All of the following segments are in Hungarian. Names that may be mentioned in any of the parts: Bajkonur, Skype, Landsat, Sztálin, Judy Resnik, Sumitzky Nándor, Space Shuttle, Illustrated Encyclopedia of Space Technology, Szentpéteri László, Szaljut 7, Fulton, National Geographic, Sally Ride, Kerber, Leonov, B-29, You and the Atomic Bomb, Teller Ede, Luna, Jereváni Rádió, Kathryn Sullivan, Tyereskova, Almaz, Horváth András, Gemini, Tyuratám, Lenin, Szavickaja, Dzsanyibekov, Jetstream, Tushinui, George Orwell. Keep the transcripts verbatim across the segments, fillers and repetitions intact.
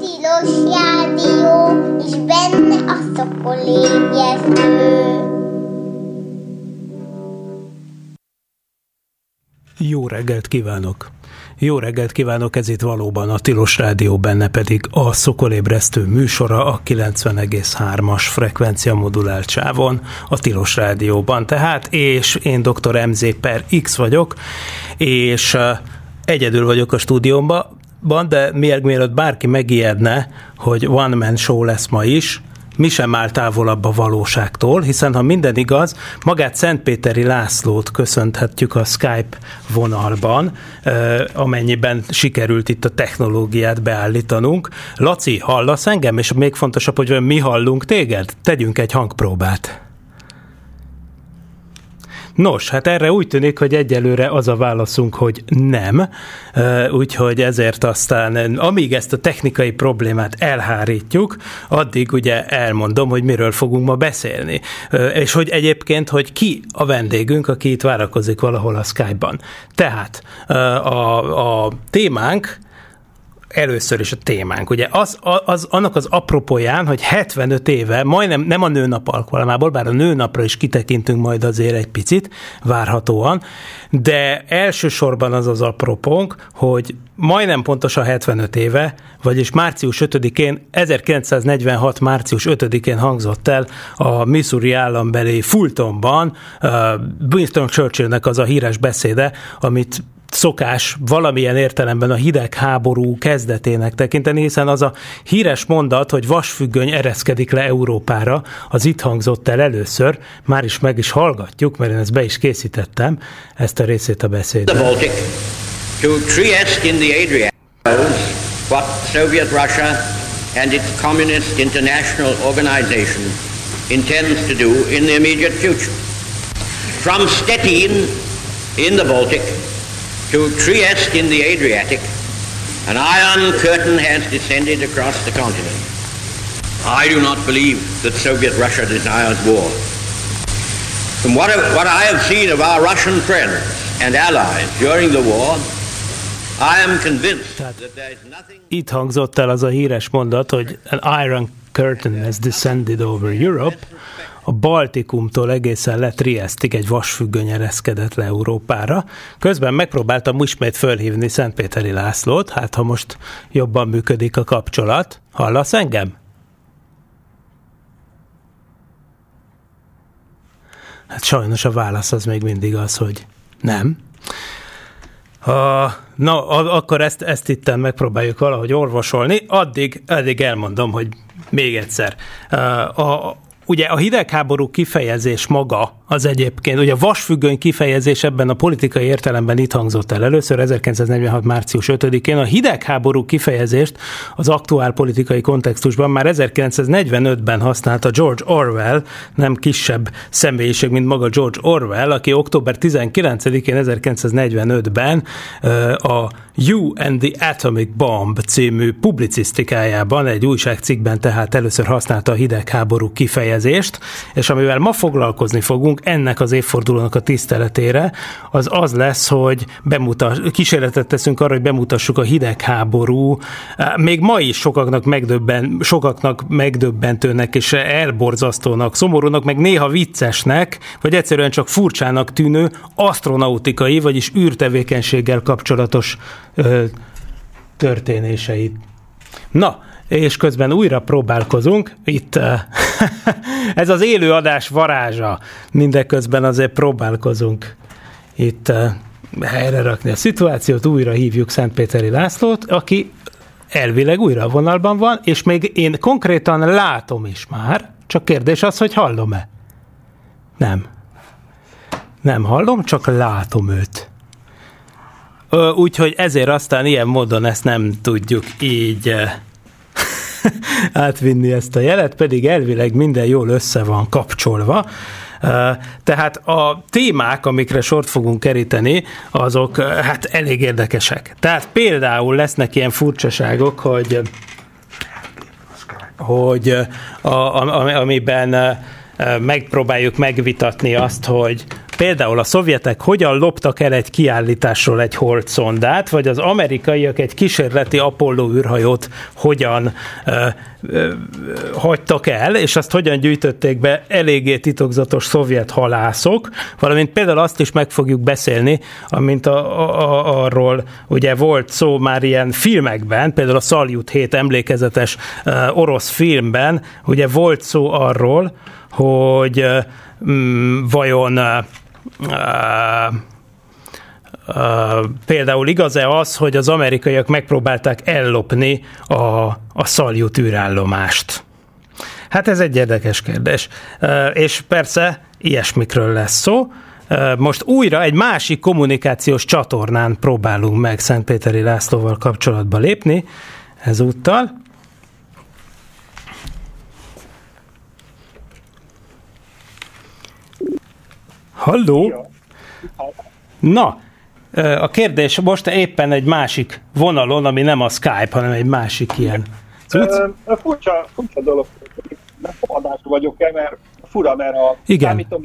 Tilos Rádió, és benne a szokolégyező. Jó reggelt kívánok! Jó reggelt kívánok, ez itt valóban a Tilos Rádió, benne pedig a szokolébresztő műsora a kilencven egész három frekvencia modulált sávon a Tilos Rádióban. Tehát, és én doktor em zé per X vagyok, és egyedül vagyok a stúdiómban, de mielőtt bárki megijedne, hogy one man show lesz ma is, mi sem áll távolabb a valóságtól, hiszen ha minden igaz, magát Szentpéteri Lászlót köszönhetjük a Skype vonalban, amennyiben sikerült itt a technológiát beállítanunk. Laci, hallasz engem? És még fontosabb, hogy mi hallunk téged? Tegyünk egy hangpróbát. Nos, hát erre úgy tűnik, hogy egyelőre az a válaszunk, hogy nem, úgyhogy ezért aztán, amíg ezt a technikai problémát elhárítjuk, addig ugye elmondom, hogy miről fogunk ma beszélni, és hogy egyébként, hogy ki a vendégünk, aki itt várakozik valahol a Skype-ban. Tehát a, a témánk, először is a témánk, ugye az, az, annak az apropóján, hogy hetvenöt éve, majdnem nem a nőnap alkalmából, bár a nőnapra is kitekintünk majd azért egy picit, várhatóan, de elsősorban az az apropónk, hogy majdnem pontosan hetvenöt éve, vagyis március ötödikén, ezerkilencszáznegyvenhat. március ötödikén hangzott el a Missouri állambeli Fultonban Winston Churchillnek az a híres beszéde, amit szokás valamilyen értelemben a hidegháború kezdetének tekinteni, hiszen az a híres mondat, hogy vasfüggöny ereszkedik le Európára, az itt hangzott el először, már is meg is hallgatjuk, mert én ezt be is készítettem, ezt a részét a beszédben. The Baltic to Trieste in the Adriatic what Soviet Russia and its communist international organization intends to do in the immediate future. From Stettin in the Baltic to Trieste in the Adriatic, an iron curtain has descended across the continent. I do not believe that Soviet Russia desires war. From what, what I have seen of our Russian friends and allies during the war, I am convinced that there is nothing... Itt hangzott el az a híres mondat, hogy an iron curtain has descended over Europe. A Baltikumtól egészen le Triestig egy vasfüggöny ereszkedett le Európára. Közben megpróbáltam ismét fölhívni Szentpéteri Lászlót, hát ha most jobban működik a kapcsolat. Hallasz engem? Hát sajnos a válasz az még mindig az, hogy nem. Uh, na, akkor ezt, ezt itten megpróbáljuk valahogy orvosolni. Addig, addig elmondom, hogy még egyszer. Uh, a Ugye a hidegháború kifejezés maga az egyébként, ugye a vasfüggöny kifejezés ebben a politikai értelemben itt hangzott el először, ezerkilencszáznegyvenhat. március ötödikén. A hidegháború kifejezést az aktuál politikai kontextusban már ezerkilencszáznegyvenötben használta George Orwell, nem kisebb személyiség, mint maga George Orwell, aki október tizenkilencedikén ezerkilencszáznegyvenötben a You and the Atomic Bomb című publicisztikájában, egy újságcikkben tehát először használta a hidegháború kifejezést, és amivel ma foglalkozni fogunk ennek az évfordulónak a tiszteletére, az az lesz, hogy bemutas, kísérletet teszünk arra, hogy bemutassuk a hidegháború, még ma is sokaknak, megdöbben, sokaknak megdöbbentőnek és elborzasztónak, szomorúnak, meg néha viccesnek, vagy egyszerűen csak furcsának tűnő asztronautikai, vagyis űrtevékenységgel kapcsolatos ö, történéseit. Na, és közben újra próbálkozunk, itt ez az élő adás varázsa, mindeközben azért próbálkozunk itt helyre rakni a szituációt, újra hívjuk Szentpéteri Lászlót, aki elvileg újra a vonalban van, és még én konkrétan látom is már, csak kérdés az, hogy hallom-e? Nem. Nem hallom, csak látom őt. Úgyhogy ezért aztán ilyen módon ezt nem tudjuk így átvinni ezt a jelet, pedig elvileg minden jól össze van kapcsolva. Tehát a témák, amikre sort fogunk keríteni, azok hát elég érdekesek. Tehát például lesznek ilyen furcsaságok, hogy, hogy a, a, amiben megpróbáljuk megvitatni azt, hogy Például a szovjetek hogyan loptak el egy kiállításról egy holdszondát, vagy az amerikaiak egy kísérleti Apollo űrhajót hogyan ö, ö, hagytak el, és azt hogyan gyűjtötték be eléggé titokzatos szovjet halászok, valamint például azt is meg fogjuk beszélni, amint a, a, arról ugye volt szó már ilyen filmekben, például a Szaljut hét emlékezetes ö, orosz filmben, ugye volt szó arról, hogy mm, vajon uh, uh, uh, például igaz-e az, hogy az amerikaiak megpróbálták ellopni a, a Szaljut űrállomást? Hát ez egy érdekes kérdés. Uh, és persze ilyesmikről lesz szó. Uh, most újra egy másik kommunikációs csatornán próbálunk meg Szentpéteri Lászlóval kapcsolatba lépni ezúttal. Halló? Na, a kérdés most éppen egy másik vonalon, ami nem a Skype, hanem egy másik ilyen. E, furcsa, furcsa dolog, nem fogadású vagyok-e, mert fura, mert a igen. Számítom,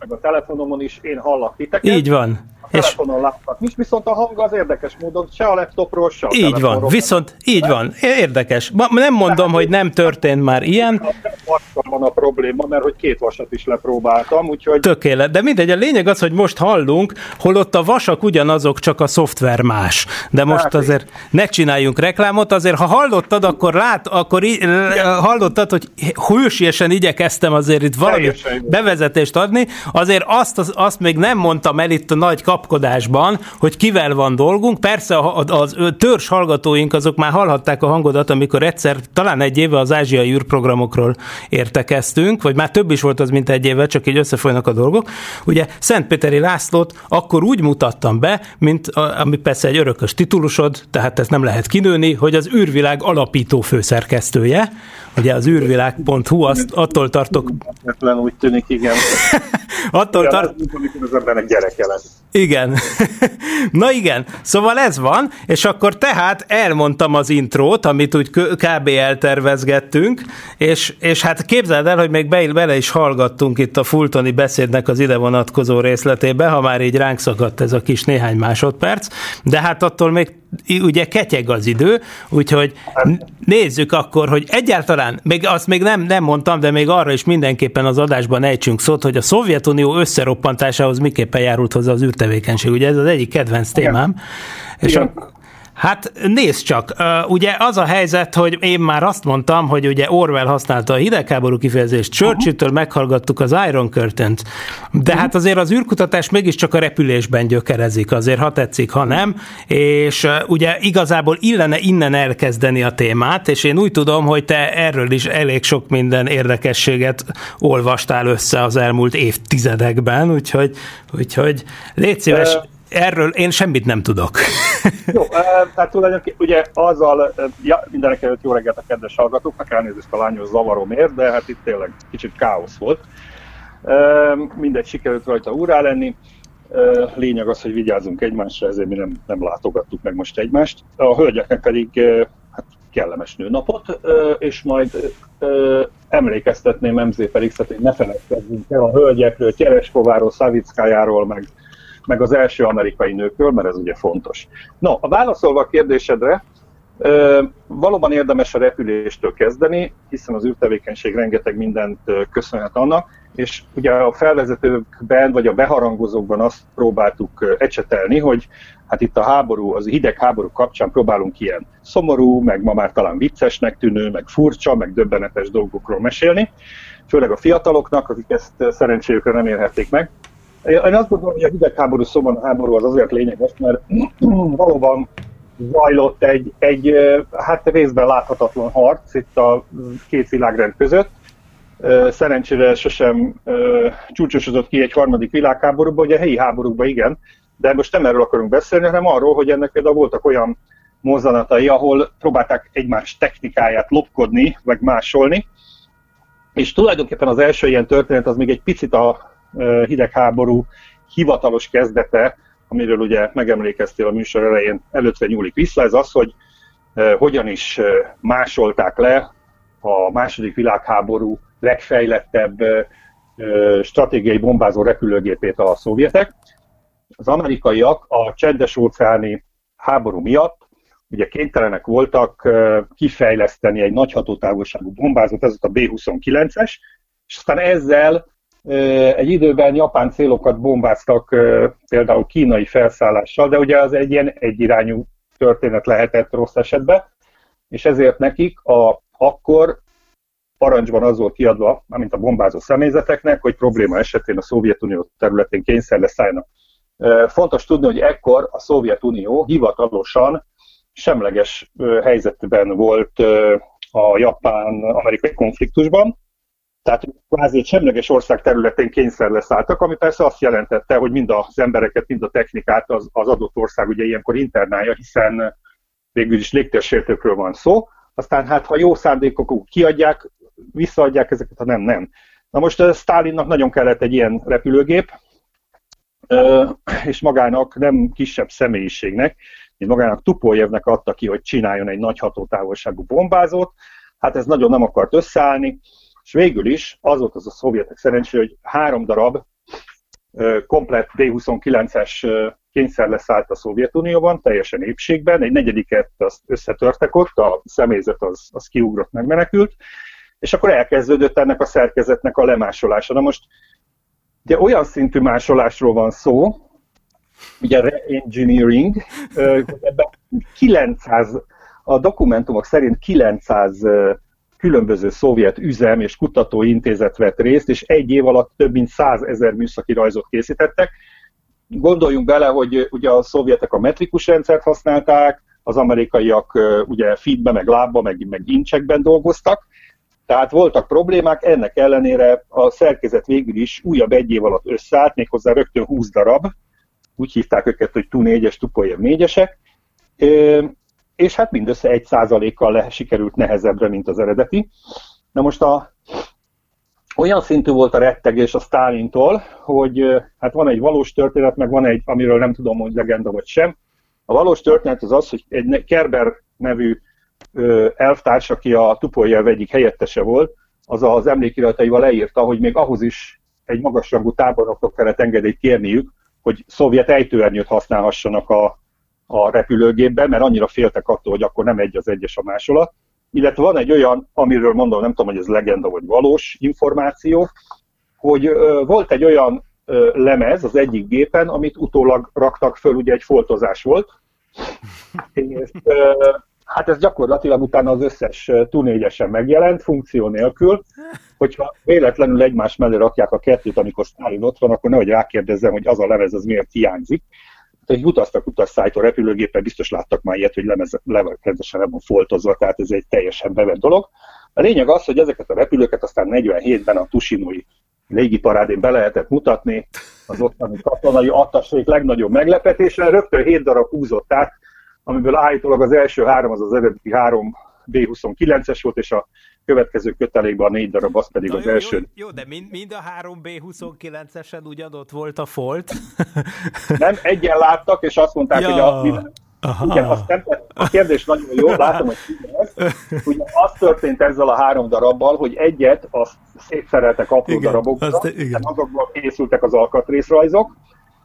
meg a telefonomon is én hallak titeket. Így van. A telefonon és... láttak. Nincs viszont a hang az érdekes módon, se a laptopról, se a így telefonról. Így van, viszont így nem? Van, érdekes. Nem mondom, de hogy nem történt már ilyen. Van a probléma, mert hogy két vasat is lepróbáltam, úgyhogy... Tökélet, de mindegy, a lényeg az, hogy most hallunk, holott a vasak ugyanazok, csak a szoftver más. De most hát azért ne csináljunk reklámot, azért ha hallottad, akkor lát, akkor í- hallottad, hogy hősiesen igyekeztem azért itt valami bevezetést adni, azért azt, azt még nem mondtam el itt a nagy kapkodásban, hogy kivel van dolgunk, persze a, a, a, a törzs hallgatóink azok már hallhatták a hangodat, amikor egyszer, talán egy éve az ázsiai űrprogramokról értekeztünk, vagy már több is volt az, mint egy évvel, csak így összefolynak a dolgok. Ugye Szentpéteri Lászlót akkor úgy mutattam be, mint a, ami persze egy örökös titulusod, tehát ezt nem lehet kinőni, hogy az űrvilág alapító főszerkesztője, ugye az űrvilág pont hu, azt attól tartok... Nem úgy tűnik, igen. Attól tartok... Amikor az embernek gyereke lesz. Igen. Na igen, szóval ez van, és akkor tehát elmondtam az intrót, amit úgy kb. Eltervezgettünk, és, és hát képzeld el, hogy még bele is hallgattunk itt a Fultoni beszédnek az ide vonatkozó részletébe, ha már így ránk szakadt ez a kis néhány másodperc, de hát attól még ugye ketyeg az idő, úgyhogy nézzük akkor, hogy egyáltalán, még azt még nem, nem mondtam, de még arra is mindenképpen az adásban ejtsünk szót, hogy a Szovjetunió összeroppantásához miképpen járult hozzá az űrtevékenység. Ugye ez az egyik kedvenc témám. Igen. És a, hát nézd csak, ugye az a helyzet, hogy én már azt mondtam, hogy ugye Orwell használta a hidegháború kifejezést, Churchill-től meghallgattuk az Iron Curtain-t, de hát azért az űrkutatás mégiscsak a repülésben gyökerezik, azért ha tetszik, ha nem, és ugye igazából illene innen elkezdeni a témát, és én úgy tudom, hogy te erről is elég sok minden érdekességet olvastál össze az elmúlt évtizedekben, úgyhogy, úgyhogy légy szíves... Erről én semmit nem tudok. Jó, tehát tulajdonképpen ugye azzal, ja, mindenek előtt jó reggelt a kedves hallgatóknak, elnézést a lányos zavaromért, de hát itt tényleg kicsit káosz volt. Mindegy, sikerült rajta úrrá lenni. Lényeg az, hogy vigyázzunk egymásra, ezért mi nem, nem látogattuk meg most egymást. A hölgyeknek pedig hát, kellemes nőnapot, és majd emlékeztetném em zé per iksz-et, hogy ne feledkezzünk el a hölgyekről, Tyereskováról, Szavickajáról, meg meg az első amerikai nőkről, mert ez ugye fontos. No, a válaszolva a kérdésedre, valóban érdemes a repüléstől kezdeni, hiszen az űrtevékenység rengeteg mindent köszönhet annak, és ugye a felvezetőkben, vagy a beharangozókban azt próbáltuk ecsetelni, hogy hát itt a háború, az hidegháború kapcsán próbálunk ilyen szomorú, meg ma már talán viccesnek tűnő, meg furcsa, meg döbbenetes dolgokról mesélni, főleg a fiataloknak, akik ezt szerencséjükre nem érhették meg. Én azt gondolom, hogy a hidegháború szóban a háború az azért lényeges, mert valóban zajlott egy, egy hát részben láthatatlan harc itt a két világrend között. Szerencsére sosem csúcsosodott ki egy harmadik világháborúba, ugye helyi háborúkban igen, de most nem erről akarunk beszélni, hanem arról, hogy ennek például voltak olyan mozzanatai, ahol próbálták egymás technikáját lopkodni, meg másolni. És tulajdonképpen az első ilyen történet az még egy picit a hidegháború hivatalos kezdete, amiről ugye megemlékeztél a műsor elején, előtte nyúlik vissza, ez az, hogy hogyan is másolták le a második világháború legfejlettebb stratégiai bombázó repülőgépét a szovjetek. Az amerikaiak a csendes-óceáni háború miatt ugye kénytelenek voltak kifejleszteni egy nagy hatótávolságú bombázót, ez a bé huszonkilences, és aztán ezzel egy időben japán célokat bombáztak például kínai felszállással, de ugye az egy ilyen egyirányú történet lehetett rossz esetben, és ezért nekik a, akkor parancsban az volt kiadva, mint a bombázó személyzeteknek, hogy probléma esetén a Szovjetunió területén kényszer leszállnak. Fontos tudni, hogy ekkor a Szovjetunió hivatalosan semleges helyzetben volt a japán-amerikai konfliktusban, tehát kvázi egy semleges ország területén kényszer leszálltak, ami persze azt jelentette, hogy mind az embereket, mind a technikát az, az adott ország ugye ilyenkor internálja, hiszen végül is légtérsértőkről van szó. Aztán hát ha jó szándékok kiadják, visszaadják ezeket, ha nem, nem. Na most Sztálinnak nagyon kellett egy ilyen repülőgép, és magának nem kisebb személyiségnek, mint magának Tupoljevnek adta ki, hogy csináljon egy nagy hatótávolságú bombázót. Hát ez nagyon nem akart összeállni, és végül is az volt az a szovjetek szerencsé, hogy három darab komplett bé huszonkilences kényszer leszállt a Szovjetunióban, teljesen épségben, egy negyediket azt összetörtek ott, a személyzet az, az kiugrott, megmenekült, és akkor elkezdődött ennek a szerkezetnek a lemásolása. Na most ugye olyan szintű másolásról van szó, ugye re-engineering, ebben kilencszáz, a dokumentumok szerint kilencszáz különböző szovjet üzem és kutatóintézet vett részt, és egy év alatt több mint százezer műszaki rajzot készítettek. Gondoljunk bele, hogy ugye a szovjetek a metrikus rendszert használták, az amerikaiak ugye feedbe, meg lábba, meg, meg incsekben dolgoztak, tehát voltak problémák, ennek ellenére a szerkezet végül is újabb egy év alatt összeállt, méghozzá rögtön húsz darab, úgy hívták őket, hogy tú négyes, Tupoljev négyesek, és hát mindössze egy százalékkal le sikerült nehezebbre, mint az eredeti. Na most a, olyan szintű volt a rettegés a Sztálintól, hogy hát van egy valós történet, meg van egy, amiről nem tudom, hogy legenda vagy sem. A valós történet az az, hogy egy Kerber nevű elvtárs, aki a Tupoljev egyik helyettese volt, az az emlékirataival leírta, hogy még ahhoz is egy magasrangú tábornoktól kellett engedélyt kérniük, hogy szovjet ejtőernyőt használhassanak a a repülőgépben, mert annyira féltek attól, hogy akkor nem egy az egyes a másolat. Illetve van egy olyan, amiről mondom, nem tudom, hogy ez legenda vagy valós információ, hogy volt egy olyan lemez az egyik gépen, amit utólag raktak föl, ugye egy foltozás volt. És, hát ez gyakorlatilag utána az összes tú négyesen megjelent, funkció nélkül, hogyha véletlenül egymás mellé rakják a kettőt, amikor Sztálin ott van, akkor nehogy rákérdezzem, hogy az a lemez az miért hiányzik. Tehát, hogy utaztak utasszájtól repülőgéppel, biztos láttak már ilyet, hogy lemez, le, rendesen le van foltozva, tehát ez egy teljesen bevett dolog. A lényeg az, hogy ezeket a repülőket aztán negyvenhétben a Tushinui légiparádén be lehetett mutatni, az ottani katonai attasék legnagyobb meglepetésre, rögtön hét darab húzott át, amiből állítólag az első három az az eredeti három bé huszonkilences volt, és a következő kötelékben a négy darab, az pedig na az jó, első. Jó, jó, de mind, mind a három bé huszonkilencesen ugyanott volt a folt. Nem, egyen láttak, és azt mondták, ja, hogy a, minden, igen, azt nem, a kérdés nagyon jó, látom, hogy igaz. Ugye az történt ezzel a három darabbal, hogy egyet azt szétszereltek apró igen, darabokra, azt, igen. azokból készültek az alkatrészrajzok,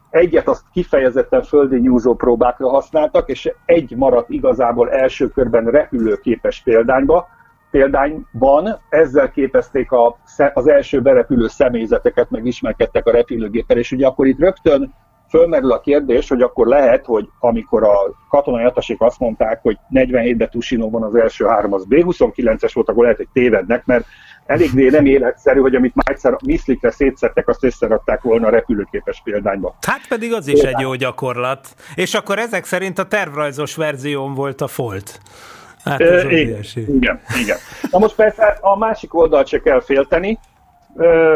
egyet azt kifejezetten földi nyúzó próbákra használtak, és egy maradt igazából első körben repülőképes példányba, példányban, ezzel képezték a, az első berepülő személyzeteket, meg ismerkedtek a repülőgéppel, és ugye akkor itt rögtön fölmerül a kérdés, hogy akkor lehet, hogy amikor a katonai attasék azt mondták, hogy negyvenhétben Tushinóban az első három az bé huszonkilences volt, akkor lehet, hogy tévednek, mert eléggé nem életszerű, hogy amit már egyszer miszlikre szétszettek, azt összerakták volna a repülőképes példányba. Hát pedig az is egy jó gyakorlat. És akkor ezek szerint a tervrajzos verzión volt a folt. Hát ez é, igen, igen. Na most persze a másik oldalt se kell félteni.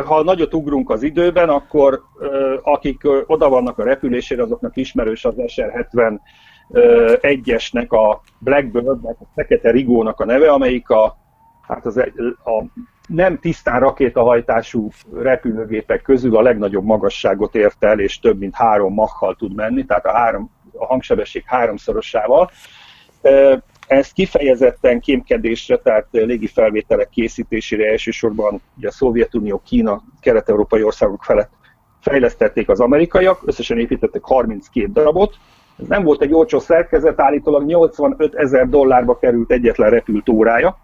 Ha nagyot ugrunk az időben, akkor akik oda vannak a repülésére, azoknak ismerős az es er hetvenegyesnek, a Blackbirdnek, a Fekete Rigónak a neve, amelyik a, hát az egy, a nem tisztán rakétahajtású repülőgépek közül a legnagyobb magasságot ért el, és több mint három machal tud menni, tehát a, három, a hangsebesség háromszorosával. Ezt kifejezetten kémkedésre, tehát légifelvételek készítésére elsősorban ugye a Szovjetunió, Kína, kelet-európai országok felett fejlesztették az amerikaiak, összesen építettek harminckét darabot. Ez nem volt egy olcsó szerkezet, állítólag nyolcvanöt ezer dollárba került egyetlen repült órája.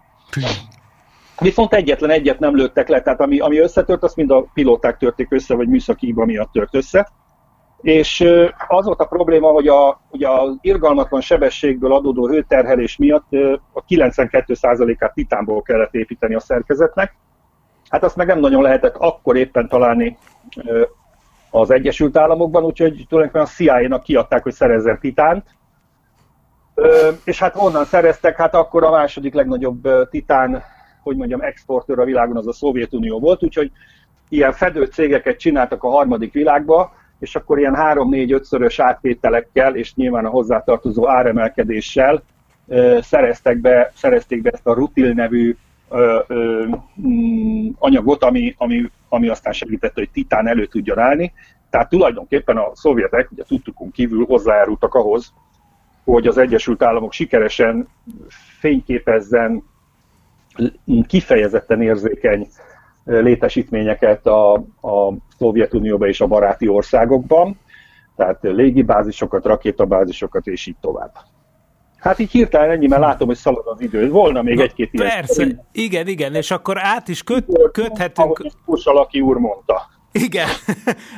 Viszont egyetlen egyet nem lőttek le, tehát ami, ami összetört, azt mind a pilóták törték össze, vagy műszaki hiba miatt tört össze. És az volt a probléma, hogy a, hogy az irgalmatlan sebességből adódó hőterhelés miatt a kilencvenkettő százalékát titánból kellett építeni a szerkezetnek. Hát azt meg nem nagyon lehetett akkor éppen találni az Egyesült Államokban, úgyhogy tulajdonképpen a C I A-nak kiadták, hogy szerezzen titánt. És hát onnan szereztek, hát akkor a második legnagyobb titán, hogy mondjam, exportőr a világon az a Szovjetunió volt, úgyhogy ilyen fedő cégeket csináltak a harmadik világba, és akkor ilyen három-négy-ötszörös átvételekkel, és nyilván a hozzátartozó áremelkedéssel ö, szereztek be, szerezték be ezt a Rutile nevű ö, ö, anyagot, ami, ami, ami aztán segített, hogy titán elő tudjon állni. Tehát tulajdonképpen a szovjetek, ugye tudtukon kívül hozzájárultak ahhoz, hogy az Egyesült Államok sikeresen fényképezzen kifejezetten érzékeny létesítményeket a, a Szovjetunióban és a baráti országokban, tehát légibázisokat, rakétabázisokat és így tovább. Hát így hirtelen ennyi, mert látom, hogy szalad az idő. Volna még egy-két ilyen. Persze, igen, igen, igen, és akkor át is köt, köthetünk. Ahogy Pusalaki úr mondta. Igen,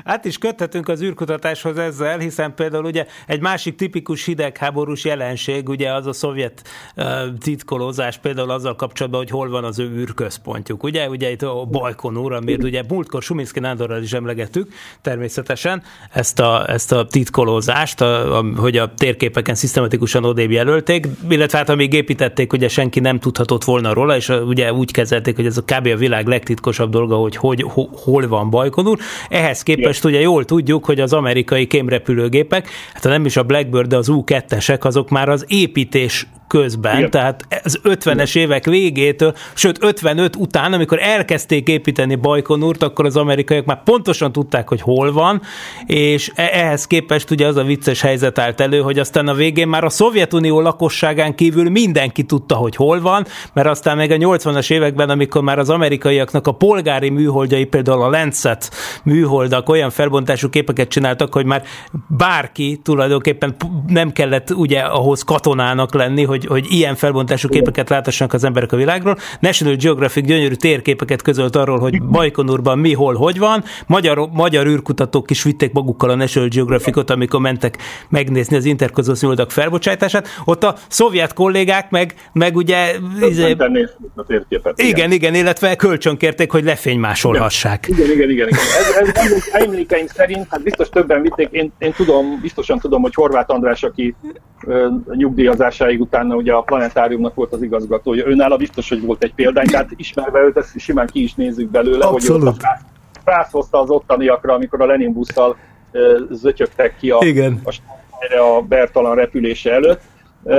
hát is köthetünk az űrkutatáshoz ezzel, hiszen például ugye egy másik tipikus hidegháborús jelenség, ugye az a szovjet uh, titkolózás például azzal kapcsolatban, hogy hol van az ő űrközpontjuk, ugye? Ugye itt a Bajkonur, amit ugye múltkor Sumitzky Nándorral is emlegettük, természetesen ezt a, ezt a titkolózást, a, a, hogy a térképeken szisztematikusan odébb jelölték, illetve hát amíg építették, ugye senki nem tudhatott volna róla, és ugye úgy kezelték, hogy ez a kb. A világ legtitkosabb dolga, hogy, hogy ho, hol van Bajkonur. Ehhez képest ugye jól tudjuk, hogy az amerikai kémrepülőgépek, hát nem is a Blackbird, de az U kettesek, azok már az építés közben, igen. Tehát az ötvenes évek végétől, sőt ötvenöt után, amikor elkezdték építeni Bajkonurt, akkor az amerikaiak már pontosan tudták, hogy hol van, és ehhez képest ugye az a vicces helyzet állt elő, hogy aztán a végén már a Szovjetunió lakosságán kívül mindenki tudta, hogy hol van, mert aztán még a nyolcvanas években, amikor már az amerikaiaknak a polgári műholdjai, például a Landsat műholdak olyan felbontású képeket csináltak, hogy már bárki tulajdonképpen nem kellett ugye ahhoz katonának lenni, hogy Hogy, hogy ilyen felbontású képeket látassanak az emberek a világról. National Geographic gyönyörű térképeket közölt arról, hogy Bajkonurban mi, hol, hogy van. Magyar, magyar űrkutatók is vitték magukkal a National Geographicot, amikor mentek megnézni az interkozosz nyúldak felbocsátását. Ott a szovjet kollégák meg, meg ugye... Izé... A térképet, igen. igen, igen, illetve kölcsönkérték, hogy lefénymásolhassák. Igen, igen, igen. igen. Ez, ez emlékeim szerint, hát biztos többen vitték, én, én tudom, biztosan tudom, hogy Horváth András, aki ö, nyugdíjazásáig után ugye a planetáriumnak volt az igazgatója. Őnála biztos, hogy volt egy példány, tehát ismerve őt, ezt simán ki is nézzük belőle, abszolút. Hogy rász hozta az ottaniakra, amikor a Lenin busszal zötyögtek ki a, a, a Bertalan repülése előtt. E,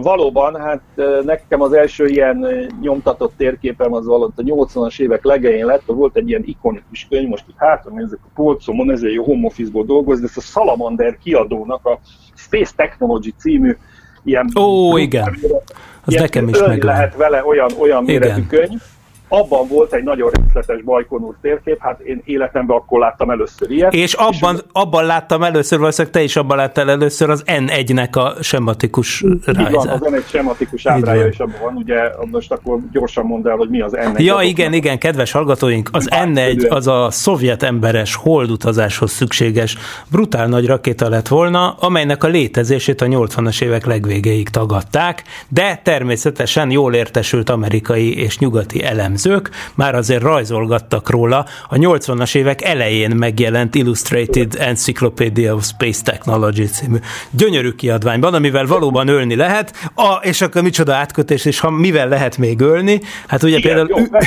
valóban, hát nekem az első ilyen nyomtatott térképem az valóta nyolcvanas évek legején lett, volt egy ilyen ikonikus könyv, most itt hátra nézzük a polcomon, ezért jó home office-ból dolgozni, ezt a Salamander kiadónak a Space Technology című ilyen, ó, igen, az nekem is meg lehet vele olyan, olyan méretű könyv. Abban volt egy nagyon részletes Bajkonur térkép, hát én életemben akkor láttam először ilyet. És abban, és abban láttam először, valószínűleg te is abban láttál először az en egynek a sematikus rájzát. Az en egy sematikus ábrája is abban van, ugye most akkor gyorsan mondd el, hogy mi az en egy. Ja, igen, meg. igen, kedves hallgatóink, az en egy az a szovjet emberes holdutazáshoz szükséges brutál nagy rakéta lett volna, amelynek a létezését a nyolcvanas évek legvégéig tagadták, de természetesen jól értesült amerikai és nyugati elemzők már azért rajzolgattak róla a nyolcvanas évek elején megjelent Illustrated Encyclopedia of Space Technology című gyönyörű kiadványban, amivel valóban ölni lehet, a, és akkor micsoda átkötés, és ha mivel lehet még ölni, hát ugye igen, például... Jó,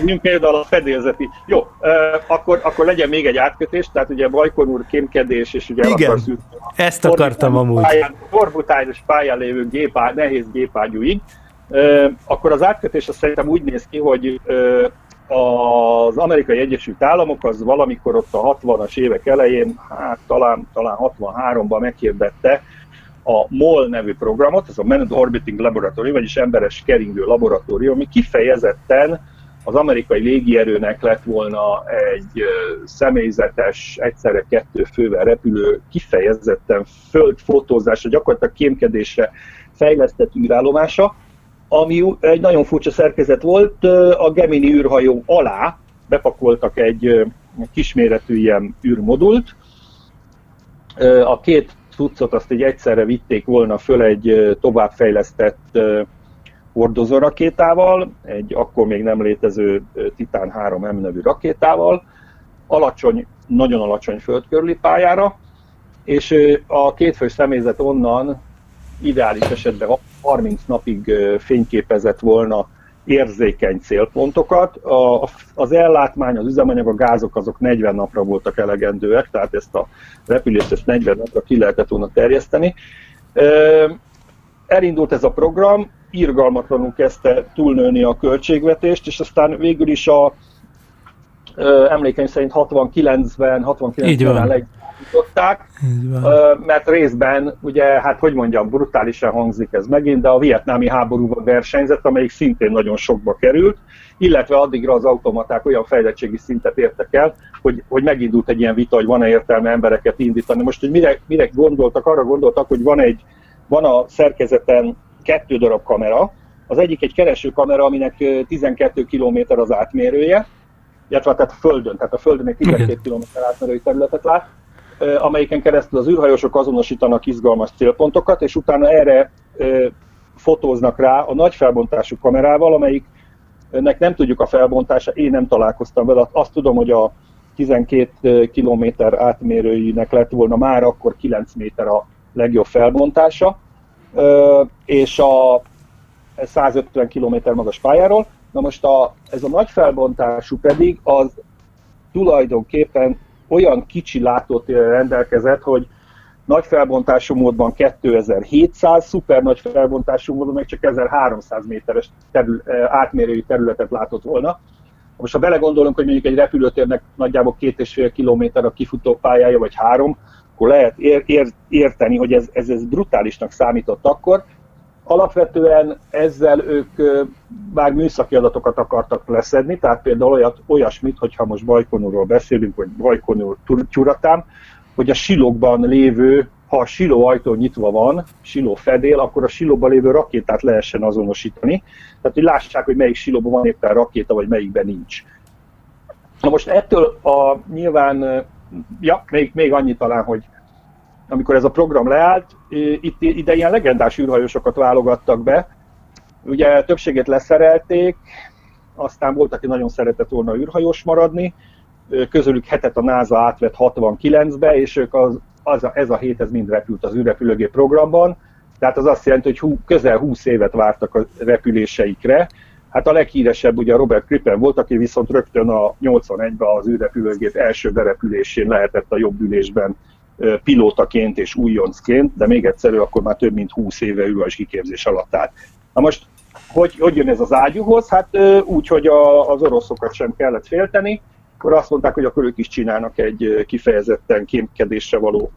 Nekünk például a fedélzeti. Jó, e, akkor, akkor legyen még egy átkötés, tehát ugye Bajkonur, kémkedés, és ugye igen, akarsz ütni. Ezt akartam amúgy. Pályán, orbitális pályán lévő gépágy, nehéz gépágyúig. Uh, akkor az átkötés azt szerintem úgy néz ki, hogy uh, az Amerikai Egyesült Államok az valamikor ott a hatvanas évek elején, hát talán, talán hatvanháromban meghirdette, a MOL nevű programot, ez a Man Orbiting Laboratory, vagyis emberes keringő laboratórium, ami kifejezetten az amerikai légierőnek lett volna egy személyzetes, egyszerre kettő fővel repülő, kifejezetten földfotózásra, gyakorlatilag kémkedésre fejlesztett űrállomása, ami egy nagyon furcsa szerkezet volt, a Gemini űrhajó alá bepakoltak egy kisméretű ilyen űrmodult, a két cuccot azt így egyszerre vitték volna föl egy továbbfejlesztett hordozó rakétával, egy akkor még nem létező Titan három em nevű rakétával, alacsony, nagyon alacsony földkörüli pályára, és a kétfős személyzet onnan ideális esetben harminc napig fényképezett volna érzékeny célpontokat. A, az ellátmány, az üzemanyag, a gázok azok negyven napra voltak elegendőek, tehát ezt a repülést ezt negyven napra ki lehetett volna terjeszteni. Elindult ez a program, irgalmatlanul kezdte túlnőni a költségvetést, és aztán végül is a emlékeim szerint hatvan-kilencven legyártották, mert részben, ugye, hát hogy mondjam, brutálisan hangzik ez megint, de a vietnámi háborúban versenyzett, amelyik szintén nagyon sokba került, illetve addigra az automaták olyan fejlettségi szintet értek el, hogy, hogy megindult egy ilyen vita, hogy van-e értelme embereket indítani. Most, hogy mire, mire gondoltak, arra gondoltak, hogy van, egy, van a szerkezeten kettő darab kamera, az egyik egy keresőkamera, aminek tizenkét kilométer az átmérője, illetve tehát a Földön, tehát a Földön egy tizenkét kilométer átmérői területet lát, amelyiken keresztül az űrhajósok azonosítanak izgalmas célpontokat, és utána erre fotóznak rá a nagy felbontású kamerával, amelyiknek nem tudjuk a felbontása, én nem találkoztam vele, azt tudom, hogy a tizenkét kilométer átmérőinek lett volna már akkor kilenc méter a legjobb felbontása, és a száz ötven kilométer magas pályáról. Na most a, ez a nagy felbontású pedig az tulajdonképpen olyan kicsi látótérrel rendelkezett, hogy nagy felbontású módban kétezer-hétszáz, szuper nagy felbontású módon meg csak ezerháromszáz méteres terül, átmérői területet látott volna. Most ha belegondolunk, hogy mondjuk egy repülőtérnek nagyjából két és fél kilométer a kifutó pályája, vagy három, akkor lehet ér, ér, érteni, hogy ez, ez, ez brutálisnak számított akkor. Alapvetően ezzel ők már műszaki adatokat akartak leszedni, tehát például olyat, olyasmit, hogyha most Bajkonurról beszélünk, vagy Bajkonur Tyuratám, hogy a silókban lévő, ha a siló ajtó nyitva van, siló fedél, akkor a silóban lévő rakétát lehessen azonosítani. Tehát, hogy lássák, hogy melyik silóban van éppen rakéta, vagy melyikben nincs. Na most ettől a nyilván, ja, még, még annyi talán, hogy amikor ez a program leállt, itt ide ilyen legendás űrhajósokat válogattak be. Ugye többségét leszerelték, aztán volt, aki nagyon szeretett volna űrhajós maradni, közülük hetet a NASA átvett hatvankilencbe, és ők az, az a, ez a hét ez mind repült az űrrepülőgép programban, tehát az azt jelenti, hogy hú, közel húsz évet vártak a repüléseikre. Hát a leghíresebb ugye Robert Crippen volt, aki viszont rögtön a nyolcvanegyben az űrrepülőgép első berepülésén lehetett a jobb ülésben pilótaként és újoncként, de még egyszer ő akkor már több mint húsz éve űrhajós kiképzés alatt állt. Na most, hogy, hogy jön ez az ágyúhoz? Hát úgy, hogy a, az oroszokat sem kellett félteni, akkor azt mondták, hogy akkor ők is csinálnak egy kifejezetten kémkedésre való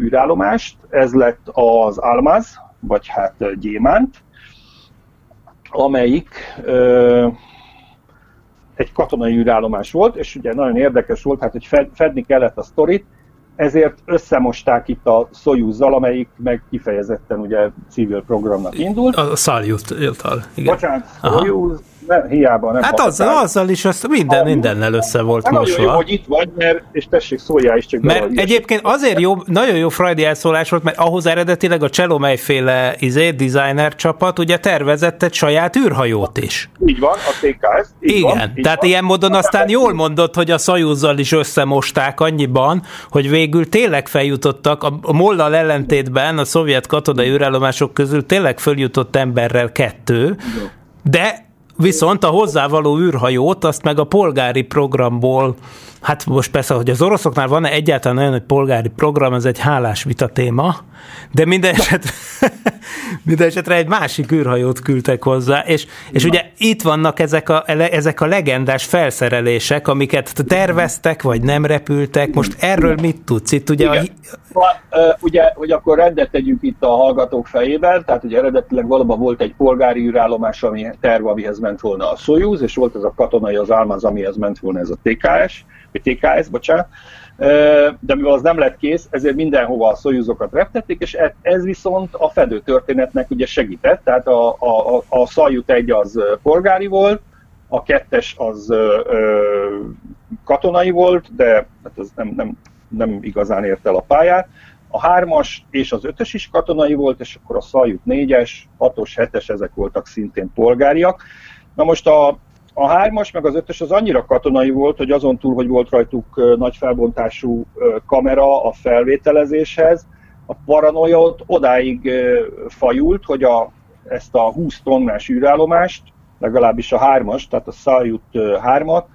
űrállomást. Ez lett az Almaz, vagy hát gyémánt, amelyik ö, egy katonai űrállomás volt, és ugye nagyon érdekes volt, hát hogy fed, fedni kellett a sztorit, ezért összemosták itt a Szojuzzal, amelyik meg kifejezetten ugye civil programnak indult. A Szaljuttal, igen. Bocsánat, Szojuz, nem, hiába nem. Hát azzal, azzal is azt minden, mindennel összevolt mosva. Nagyon jó, hogy itt vagy, mert, és tessék, szóljál is csak. Mert egyébként azért jó, nagyon jó freudi elszólás volt, mert ahhoz eredetileg a Cselomely-féle izé, designer csapat ugye tervezett egy saját űrhajót is. Így van, a té ká es. Igen, van, tehát van. Ilyen módon aztán jól mondott, hogy a Szojuzzal is összemosták annyiban, hogy végül Végül tényleg feljutottak, a mollal ellentétben a szovjet katonai űrállomások közül tényleg följutott emberrel kettő, de viszont a hozzávaló űrhajót azt meg a polgári programból, hát most persze, hogy az oroszoknál van-e egyáltalán olyan, hogy polgári program, ez egy hálás vita téma, de minden esetben Mindenesetre egy másik űrhajót küldtek hozzá, és, és ugye itt vannak ezek a, ezek a legendás felszerelések, amiket terveztek, vagy nem repültek. Most erről mit tudsz? Itt ugye, a... ugye, hogy akkor rendet tegyük itt a hallgatók fejében, tehát ugye eredetileg valóban volt egy polgári űrállomás, ami terv, amihez ment volna a Szojuz, és volt ez a katonai, az Almaz, amihez ment volna ez a té ká es, vagy té ká es, bocsánat. De mivel az nem lett kész, ezért mindenhova a szojuzokat reptették, és ez viszont a fedő történetnek ugye segített, tehát a, a, a Szaljut egy az polgári volt, a kettes az ö, ö, katonai volt, de hát ez nem, nem, nem igazán ért el a pályát, a hármas és az ötös is katonai volt, és akkor a Szaljut négyes, hatos, hetes, ezek voltak szintén polgáriak. Na most a A hármas meg az ötös az annyira katonai volt, hogy azon túl, hogy volt rajtuk nagy felbontású kamera a felvételezéshez, a paranoia ott odáig fajult, hogy a, ezt a húsz tonnás űrállomást, legalábbis a hármas, tehát a Szaljut hármat,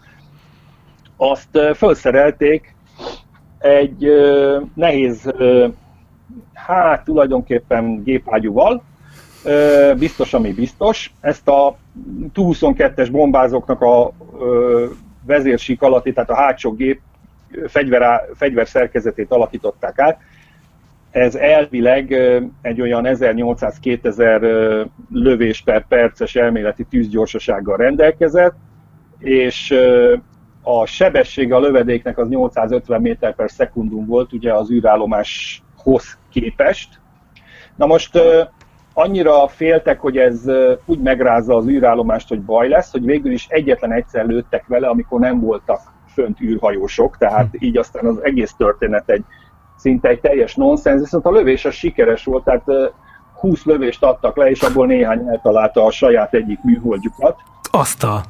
azt felszerelték egy nehéz, hát tulajdonképpen gépágyúval, biztos, ami biztos. Ezt a tú huszonkettes bombázóknak a vezérsík alatti, tehát a hátsó gép fegyver, fegyver szerkezetét alakították át. Ez elvileg egy olyan ezernyolcszáz-kétezer lövés per perces elméleti tűzgyorsasággal rendelkezett, és a sebessége a lövedéknek az nyolcszázötven méter per szekundum volt, ugye az űrállomáshoz képest. Na most annyira féltek, hogy ez úgy megrázza az űrállomást, hogy baj lesz, hogy végül is egyetlen egyszer lőttek vele, amikor nem voltak fönt űrhajósok, tehát így aztán az egész történet egy szinte egy teljes nonszenz, viszont a lövés az sikeres volt, tehát húsz lövést adtak le, és abból néhány eltalálta a saját egyik műholdjukat. Azt a...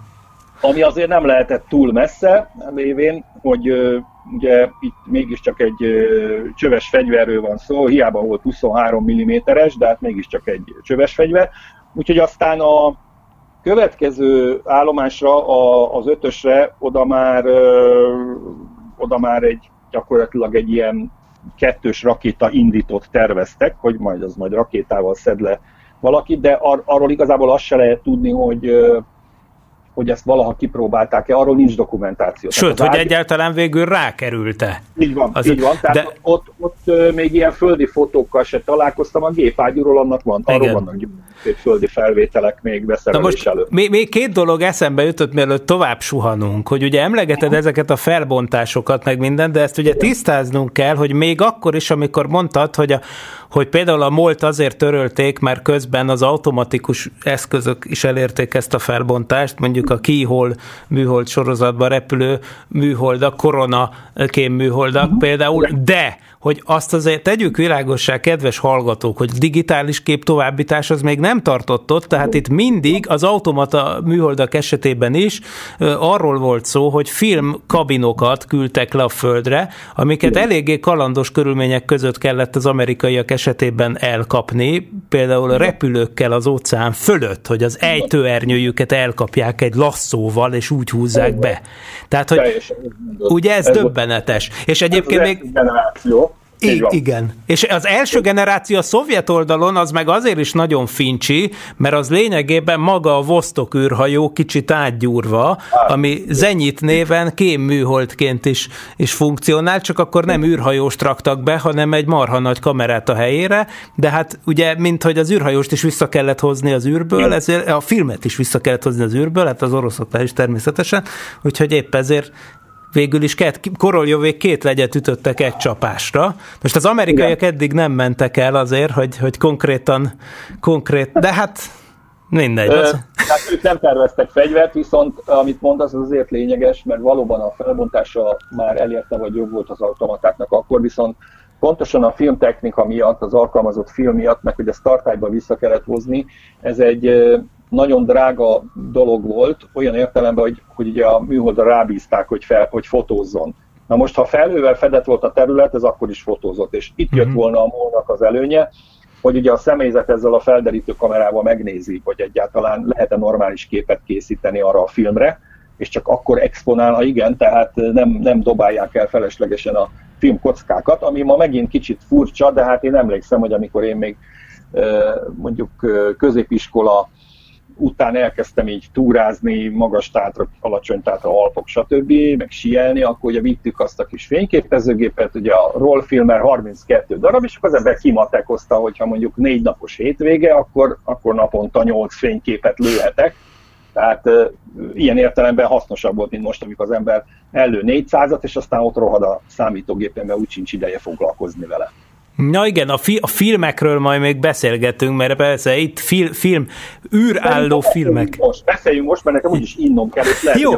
Ami azért nem lehetett túl messze, lévén, hogy ugye itt mégiscsak egy csöves fegyverről van szó, hiába volt huszonhárom milliméteres, de hát mégiscsak egy csöves fegyver. Úgyhogy aztán a következő állomásra, az ötösre, oda már, oda már egy, gyakorlatilag egy ilyen kettős rakéta indított terveztek, hogy majd az majd rakétával szed le valakit, de ar- arról igazából azt se lehet tudni, hogy... hogy ezt valaha kipróbálták-e, arról nincs dokumentáció. Sőt, hogy ágy... egyáltalán végül rákerült-e. Így van, az... így van. Tehát de... ott, ott még ilyen földi fotókkal se találkoztam, a gépágyúról annak van, arról igen. Vannak földi felvételek még beszerelés előtt. Még, még két dolog eszembe jutott, mielőtt tovább suhanunk, hogy ugye emlegeted ezeket a felbontásokat, meg mindent, de ezt ugye tisztáznunk kell, hogy még akkor is, amikor mondtad, hogy, a, hogy például a MOLT azért törölték, mert közben az automatikus eszközök is elérték ezt a felbontást, mondjuk a Keyhole műhold sorozatban repülő műholdak, korona kémműholdak uh-huh. például, de hogy azt azért tegyük világossá, kedves hallgatók, hogy digitális kép továbbítás az még nem tartott ott, tehát itt mindig az automata műholdak esetében is arról volt szó, hogy filmkabinokat küldtek le a földre, amiket eléggé kalandos körülmények között kellett az amerikaiak esetében elkapni, például a repülőkkel az óceán fölött, hogy az ejtőernyőjüket elkapják egy lasszóval, és úgy húzzák be. Tehát, hogy ugye ez, ez döbbenetes. És egyébként még... generáció. I- igen. És az első generáció a szovjet oldalon az meg azért is nagyon fincsi, mert az lényegében maga a Vostok űrhajó kicsit átgyúrva, ami Zenyit néven kémműholdként is, is funkcionál, csak akkor nem űrhajóst raktak be, hanem egy marha nagy kamerát a helyére, de hát ugye, mint hogy az űrhajóst is vissza kellett hozni az űrből, ezért a filmet is vissza kellett hozni az űrből, hát az oroszoknál is természetesen, úgyhogy épp ezért végül is koroljovék két legyet ütöttek egy csapásra. Most az amerikaiak igen. eddig nem mentek el azért, hogy, hogy konkrétan, konkrét, de hát mindegy. Ö, hát ők nem terveztek fegyvert, viszont amit mondasz, az azért lényeges, mert valóban a felbontása már elérte, vagy jobb volt az automatáknak, akkor viszont pontosan a filmtechnika miatt, az alkalmazott film miatt, meg hogy ezt tartályba vissza kellett hozni, ez egy nagyon drága dolog volt, olyan értelemben, hogy, hogy ugye a műholdra rábízták, hogy, fel, hogy fotózzon. Na most, ha felhővel fedett volt a terület, ez akkor is fotózott, és itt jött volna a molnak az előnye, hogy ugye a személyzet ezzel a felderítő kamerával megnézi, hogy egyáltalán lehet-e normális képet készíteni arra a filmre, és csak akkor exponál, ha igen, tehát nem, nem dobálják el feleslegesen a filmkockákat, ami ma megint kicsit furcsa, de hát én emlékszem, hogy amikor én még mondjuk középiskola után elkezdtem így túrázni, magas tátra, alacsony tátra, alpok, stb., meg síelni, akkor ugye vittük azt a kis fényképezőgépet, ugye a rollfilmer harminckettő darab, és akkor az ember kimatekozta, hogyha mondjuk négy napos hétvége, akkor, akkor naponta nyolc fényképet lőhetek. Tehát e, ilyen értelemben hasznosabb volt, mint most, amikor az ember ellő négyszázat, és aztán ott rohad a számítógépen, mert úgy sincs ideje foglalkozni vele. Na igen, a, fi- a filmekről majd még beszélgetünk, mert persze itt fil- film, űrálló filmek. Most beszéljünk most, mert nekem úgyis innom kell, és lehet, jó,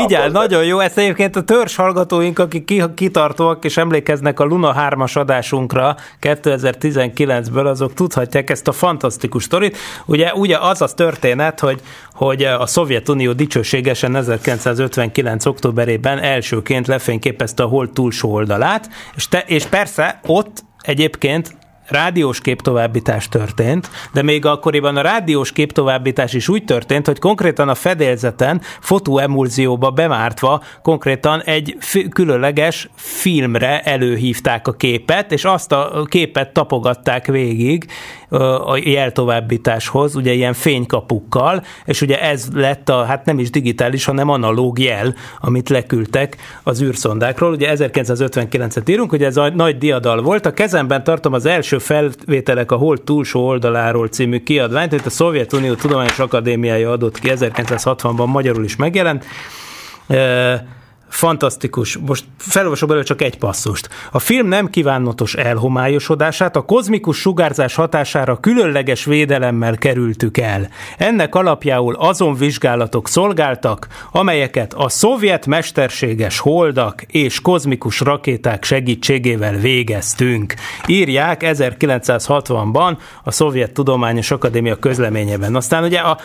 így áll, nagyon jó. Ezt egyébként a törzs hallgatóink, akik kitartóak és emlékeznek a Luna hármas adásunkra kétezer-tizenkilencből, azok tudhatják ezt a fantasztikus sztorit. Ugye, ugye az az történet, hogy, hogy a Szovjetunió dicsőségesen ezerkilencszázötvenkilenc októberében elsőként lefényképezte a Hold túlsó oldalát, és, te, és persze ott egyébként rádiós képtovábbítás történt, de még akkoriban a rádiós képtovábbítás is úgy történt, hogy konkrétan a fedélzeten fotóemulzióba bemártva konkrétan egy f- különleges filmre előhívták a képet, és azt a képet tapogatták végig a jeltovábbításhoz, ugye ilyen fénykapukkal, és ugye ez lett a, hát nem is digitális, hanem analóg jel, amit leküldtek az űrszondákról. Ugye ezerkilencszázötvenkilencet írunk, ugye ez a nagy diadal volt, a kezemben tartom az első felvételek a Hold túlsó oldaláról című kiadványt, itt a Szovjetunió Tudományos Akadémiája adott ki, ezerkilencszázhatvanban magyarul is megjelent. E- Fantasztikus. Most felolvasok belőle csak egy passzust. A film nem kívánatos elhomályosodását a kozmikus sugárzás hatására különleges védelemmel kerültük el. Ennek alapjául azon vizsgálatok szolgáltak, amelyeket a szovjet mesterséges holdak és kozmikus rakéták segítségével végeztünk. Írják ezerkilencszázhatvanban a Szovjet Tudományos Akadémia közleményében. Aztán ugye a,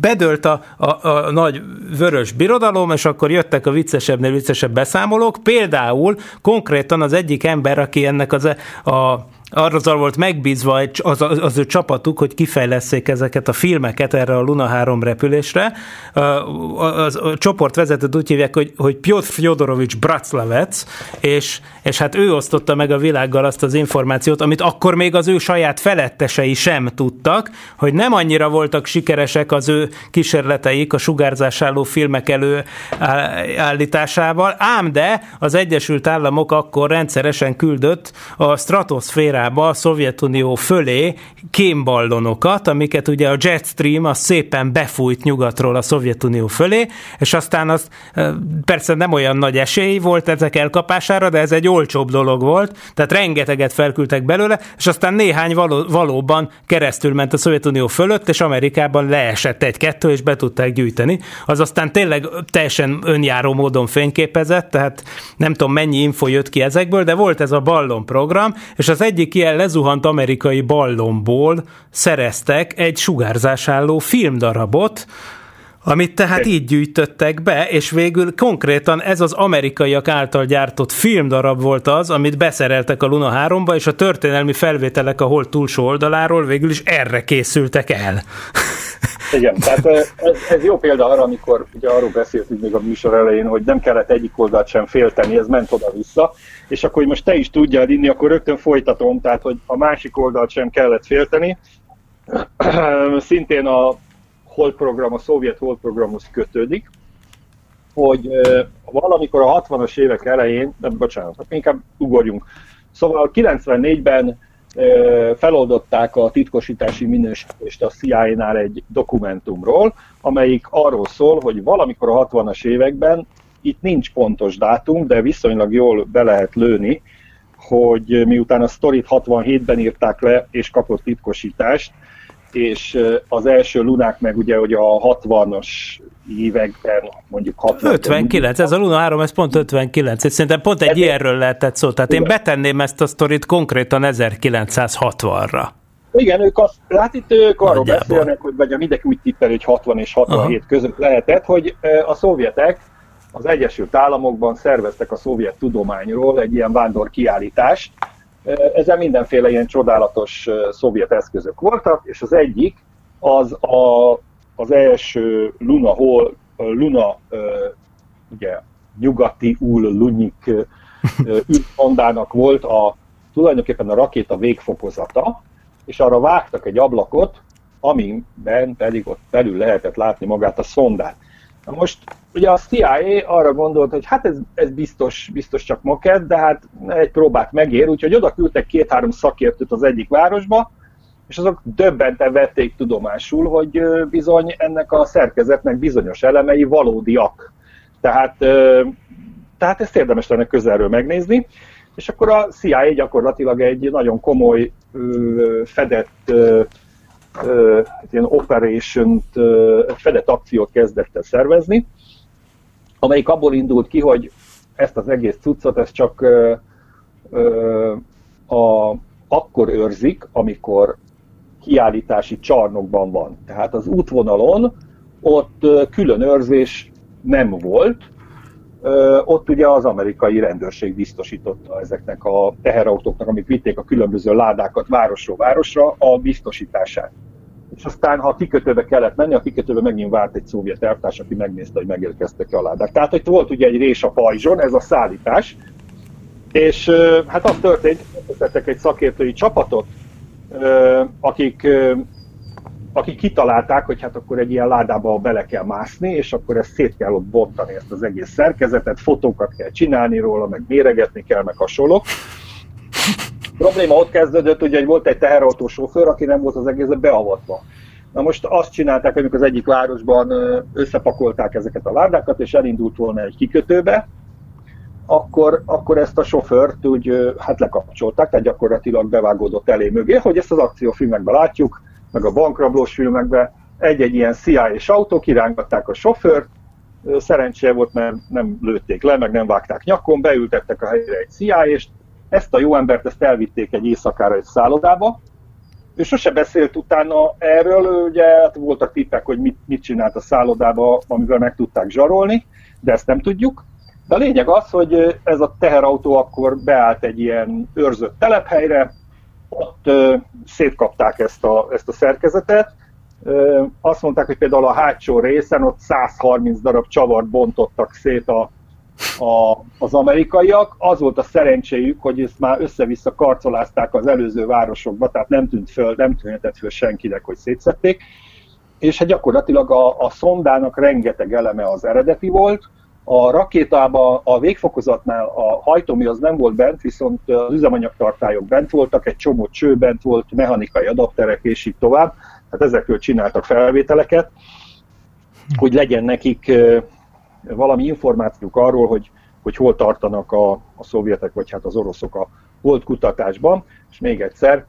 bedőlt a, a, a nagy vörös birodalom, és akkor jöttek a vicces Viccesebb, viccesebb beszámolók. Például konkrétan az egyik ember, aki ennek az a, a arra volt megbízva az, az, az ő csapatuk, hogy kifejlesszék ezeket a filmeket erre a Luna három repülésre. A, a, a, a csoportvezetőt úgy hívják, hogy, hogy Piotr Fyodorovics Braclavec, és, és hát ő osztotta meg a világgal azt az információt, amit akkor még az ő saját felettesei sem tudtak, hogy nem annyira voltak sikeresek az ő kísérleteik a sugárzásálló filmek előállításával, ám de az Egyesült Államok akkor rendszeresen küldött a stratoszférát a Szovjetunió fölé kémballonokat, amiket ugye a Jetstream az szépen befújt nyugatról a Szovjetunió fölé, és aztán az persze nem olyan nagy esély volt ezek elkapására, de ez egy olcsóbb dolog volt, tehát rengeteget felküldtek belőle, és aztán néhány való, valóban keresztül ment a Szovjetunió fölött, és Amerikában leesett egy-kettő, és be tudták gyűjteni. Az aztán tényleg teljesen önjáró módon fényképezett, tehát nem tudom mennyi info jött ki ezekből, de volt ez a ballon program, és az egyik ilyen lezuhant amerikai ballonból szereztek egy sugárzásálló filmdarabot, amit tehát így gyűjtöttek be, és végül konkrétan ez az amerikaiak által gyártott filmdarab volt az, amit beszereltek a Luna háromba, és a történelmi felvételek a Hold túlsó oldaláról végül is erre készültek el. Igen, tehát ez, ez jó példa arra, amikor ugye arról beszéltünk még a műsor elején, hogy nem kellett egyik oldalt sem félteni, ez ment oda-vissza, és akkor, hogy most te is tudjál inni, akkor rögtön folytatom, tehát, hogy a másik oldalt sem kellett félteni. Szintén a Hold program, a szovjet Hold programhoz kötődik, hogy valamikor a hatvanas évek elején, nem, bocsánat, inkább ugorjunk. Szóval kilencvennégyben feloldották a titkosítási minősítést a C I A-nál egy dokumentumról, amelyik arról szól, hogy valamikor a hatvanas években, itt nincs pontos dátum, de viszonylag jól be lehet lőni, hogy miután a sztorit hatvanhétben írták le, és kapott titkosítást, és az első lunák meg ugye, hogy a hatvanas években, mondjuk hatvan ötvenkilenc, ez a Luna három, ez pont ötvenkilenc, és szerintem pont egy ilyenről lehetett szó, tehát én betenném ezt a sztorit konkrétan ezerkilencszázhatvanra. Igen, ők azt, hát itt ők arról nagyjából beszélnek, hogy vagy mindenki úgy tippel, hogy hatvan és hatvanhét aha között lehetett, hogy a szovjetek az Egyesült Államokban szerveztek a szovjet tudományról egy ilyen vándor kiállítást. Ezen mindenféle ilyen csodálatos szovjet eszközök voltak, és az egyik az a, az első Luna, hol, Luna ugye, nyugati úl Lunyik űrszondának volt a, tulajdonképpen a rakéta végfokozata, és arra vágtak egy ablakot, amiben pedig ott belül lehetett látni magát a szondát. Na most ugye a cé i á arra gondolt, hogy hát ez, ez biztos, biztos csak makett, de hát egy próbát megér, úgyhogy oda küldtek két-három szakértőt az egyik városba, és azok döbbenten vették tudomásul, hogy bizony ennek a szerkezetnek bizonyos elemei valódiak. Tehát, tehát ezt érdemes lenne közelről megnézni, és akkor a cé i á gyakorlatilag egy nagyon komoly fedett Uh, ilyen operation-t, uh, fedett akciót kezdett el szervezni, amelyik abból indult ki, hogy ezt az egész cuccot, ezt csak uh, uh, a, akkor őrzik, amikor kiállítási csarnokban van. Tehát az útvonalon ott uh, külön őrzés nem volt, uh, ott ugye az amerikai rendőrség biztosította ezeknek a teherautóknak, amik vitték a különböző ládákat városról városra, a biztosítását. És aztán, ha a kikötőbe kellett menni, a kikötőbe megint várt egy szovjet elvtárs, aki megnézte, hogy megérkeztek-e a ládák. Tehát itt volt ugye egy rés a pajzson, ez a szállítás, és hát az történt, összetettek egy szakértői csapatot, akik, akik kitalálták, hogy hát akkor egy ilyen ládába bele kell mászni, és akkor ezt szét kell ott bontani, ezt az egész szerkezetet, fotókat kell csinálni róla, meg méregetni kell, meg hasonlók. A probléma ott kezdődött, ugye, hogy volt egy teherautó sofőr, aki nem volt az egészre beavatva. Na most azt csinálták, amikor az egyik városban összepakolták ezeket a ládákat, és elindult volna egy kikötőbe, akkor, akkor ezt a sofőrt úgy hát lekapcsolták, tehát gyakorlatilag bevágódott elé mögé, hogy ezt az akciófilmekben látjuk, meg a bankrablós filmekben egy-egy ilyen cé i á-s autók kirángatták a sofőrt, szerencséje volt, mert nem lőtték le, meg nem vágták nyakon, beültettek a helyre egy cé i á-st, ezt a jó embert ezt elvitték egy éjszakára egy szállodába. Ő sose beszélt utána erről, ugye hát voltak tippek, hogy mit, mit csinált a szállodába, amivel meg tudták zsarolni, de ezt nem tudjuk. De a lényeg az, hogy ez a teherautó akkor beállt egy ilyen őrzött telephelyre, ott ö, szétkapták ezt a, ezt a szerkezetet. Ö, azt mondták, hogy például a hátsó részen ott száz harminc darab csavart bontottak szét a A, az amerikaiak, az volt a szerencséjük, hogy ezt már össze-vissza karcolázták az előző városokba, tehát nem tűnt föl, nem tűnhetett föl senkinek, hogy szétszedték, és hát gyakorlatilag a, a szondának rengeteg eleme az eredeti volt, a rakétában a végfokozatnál a hajtómű az nem volt bent, viszont az üzemanyagtartályok bent voltak, egy csomó cső bent volt, mechanikai adapterek és így tovább, tehát ezekről csináltak felvételeket, hogy legyen nekik valami információk arról, hogy, hogy hol tartanak a, a szovjetek, vagy hát az oroszok a volt kutatásban, és még egyszer,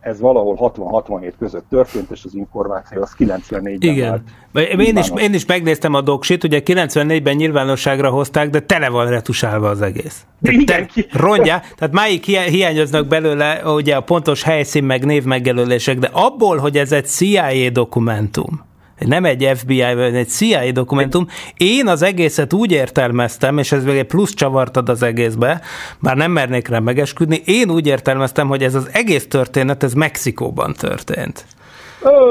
ez valahol hatvan-hatvanhét között történt, és az információ az kilencvennégyben vált. Igen. Én is, én is megnéztem a doksit, ugye kilencvennégyben nyilvánosságra hozták, de tele van retusálva az egész. Mindenki. Rongyá, tehát máig hiányoznak belőle ugye a pontos helyszín, meg névmegjelölések, de abból, hogy ez egy cé i á dokumentum, nem egy ef bé i, vagy egy cé i á dokumentum. Én az egészet úgy értelmeztem, és ez még egy plusz csavartad az egészbe, bár nem mernék rá megesküdni, én úgy értelmeztem, hogy ez az egész történet, ez Mexikóban történt.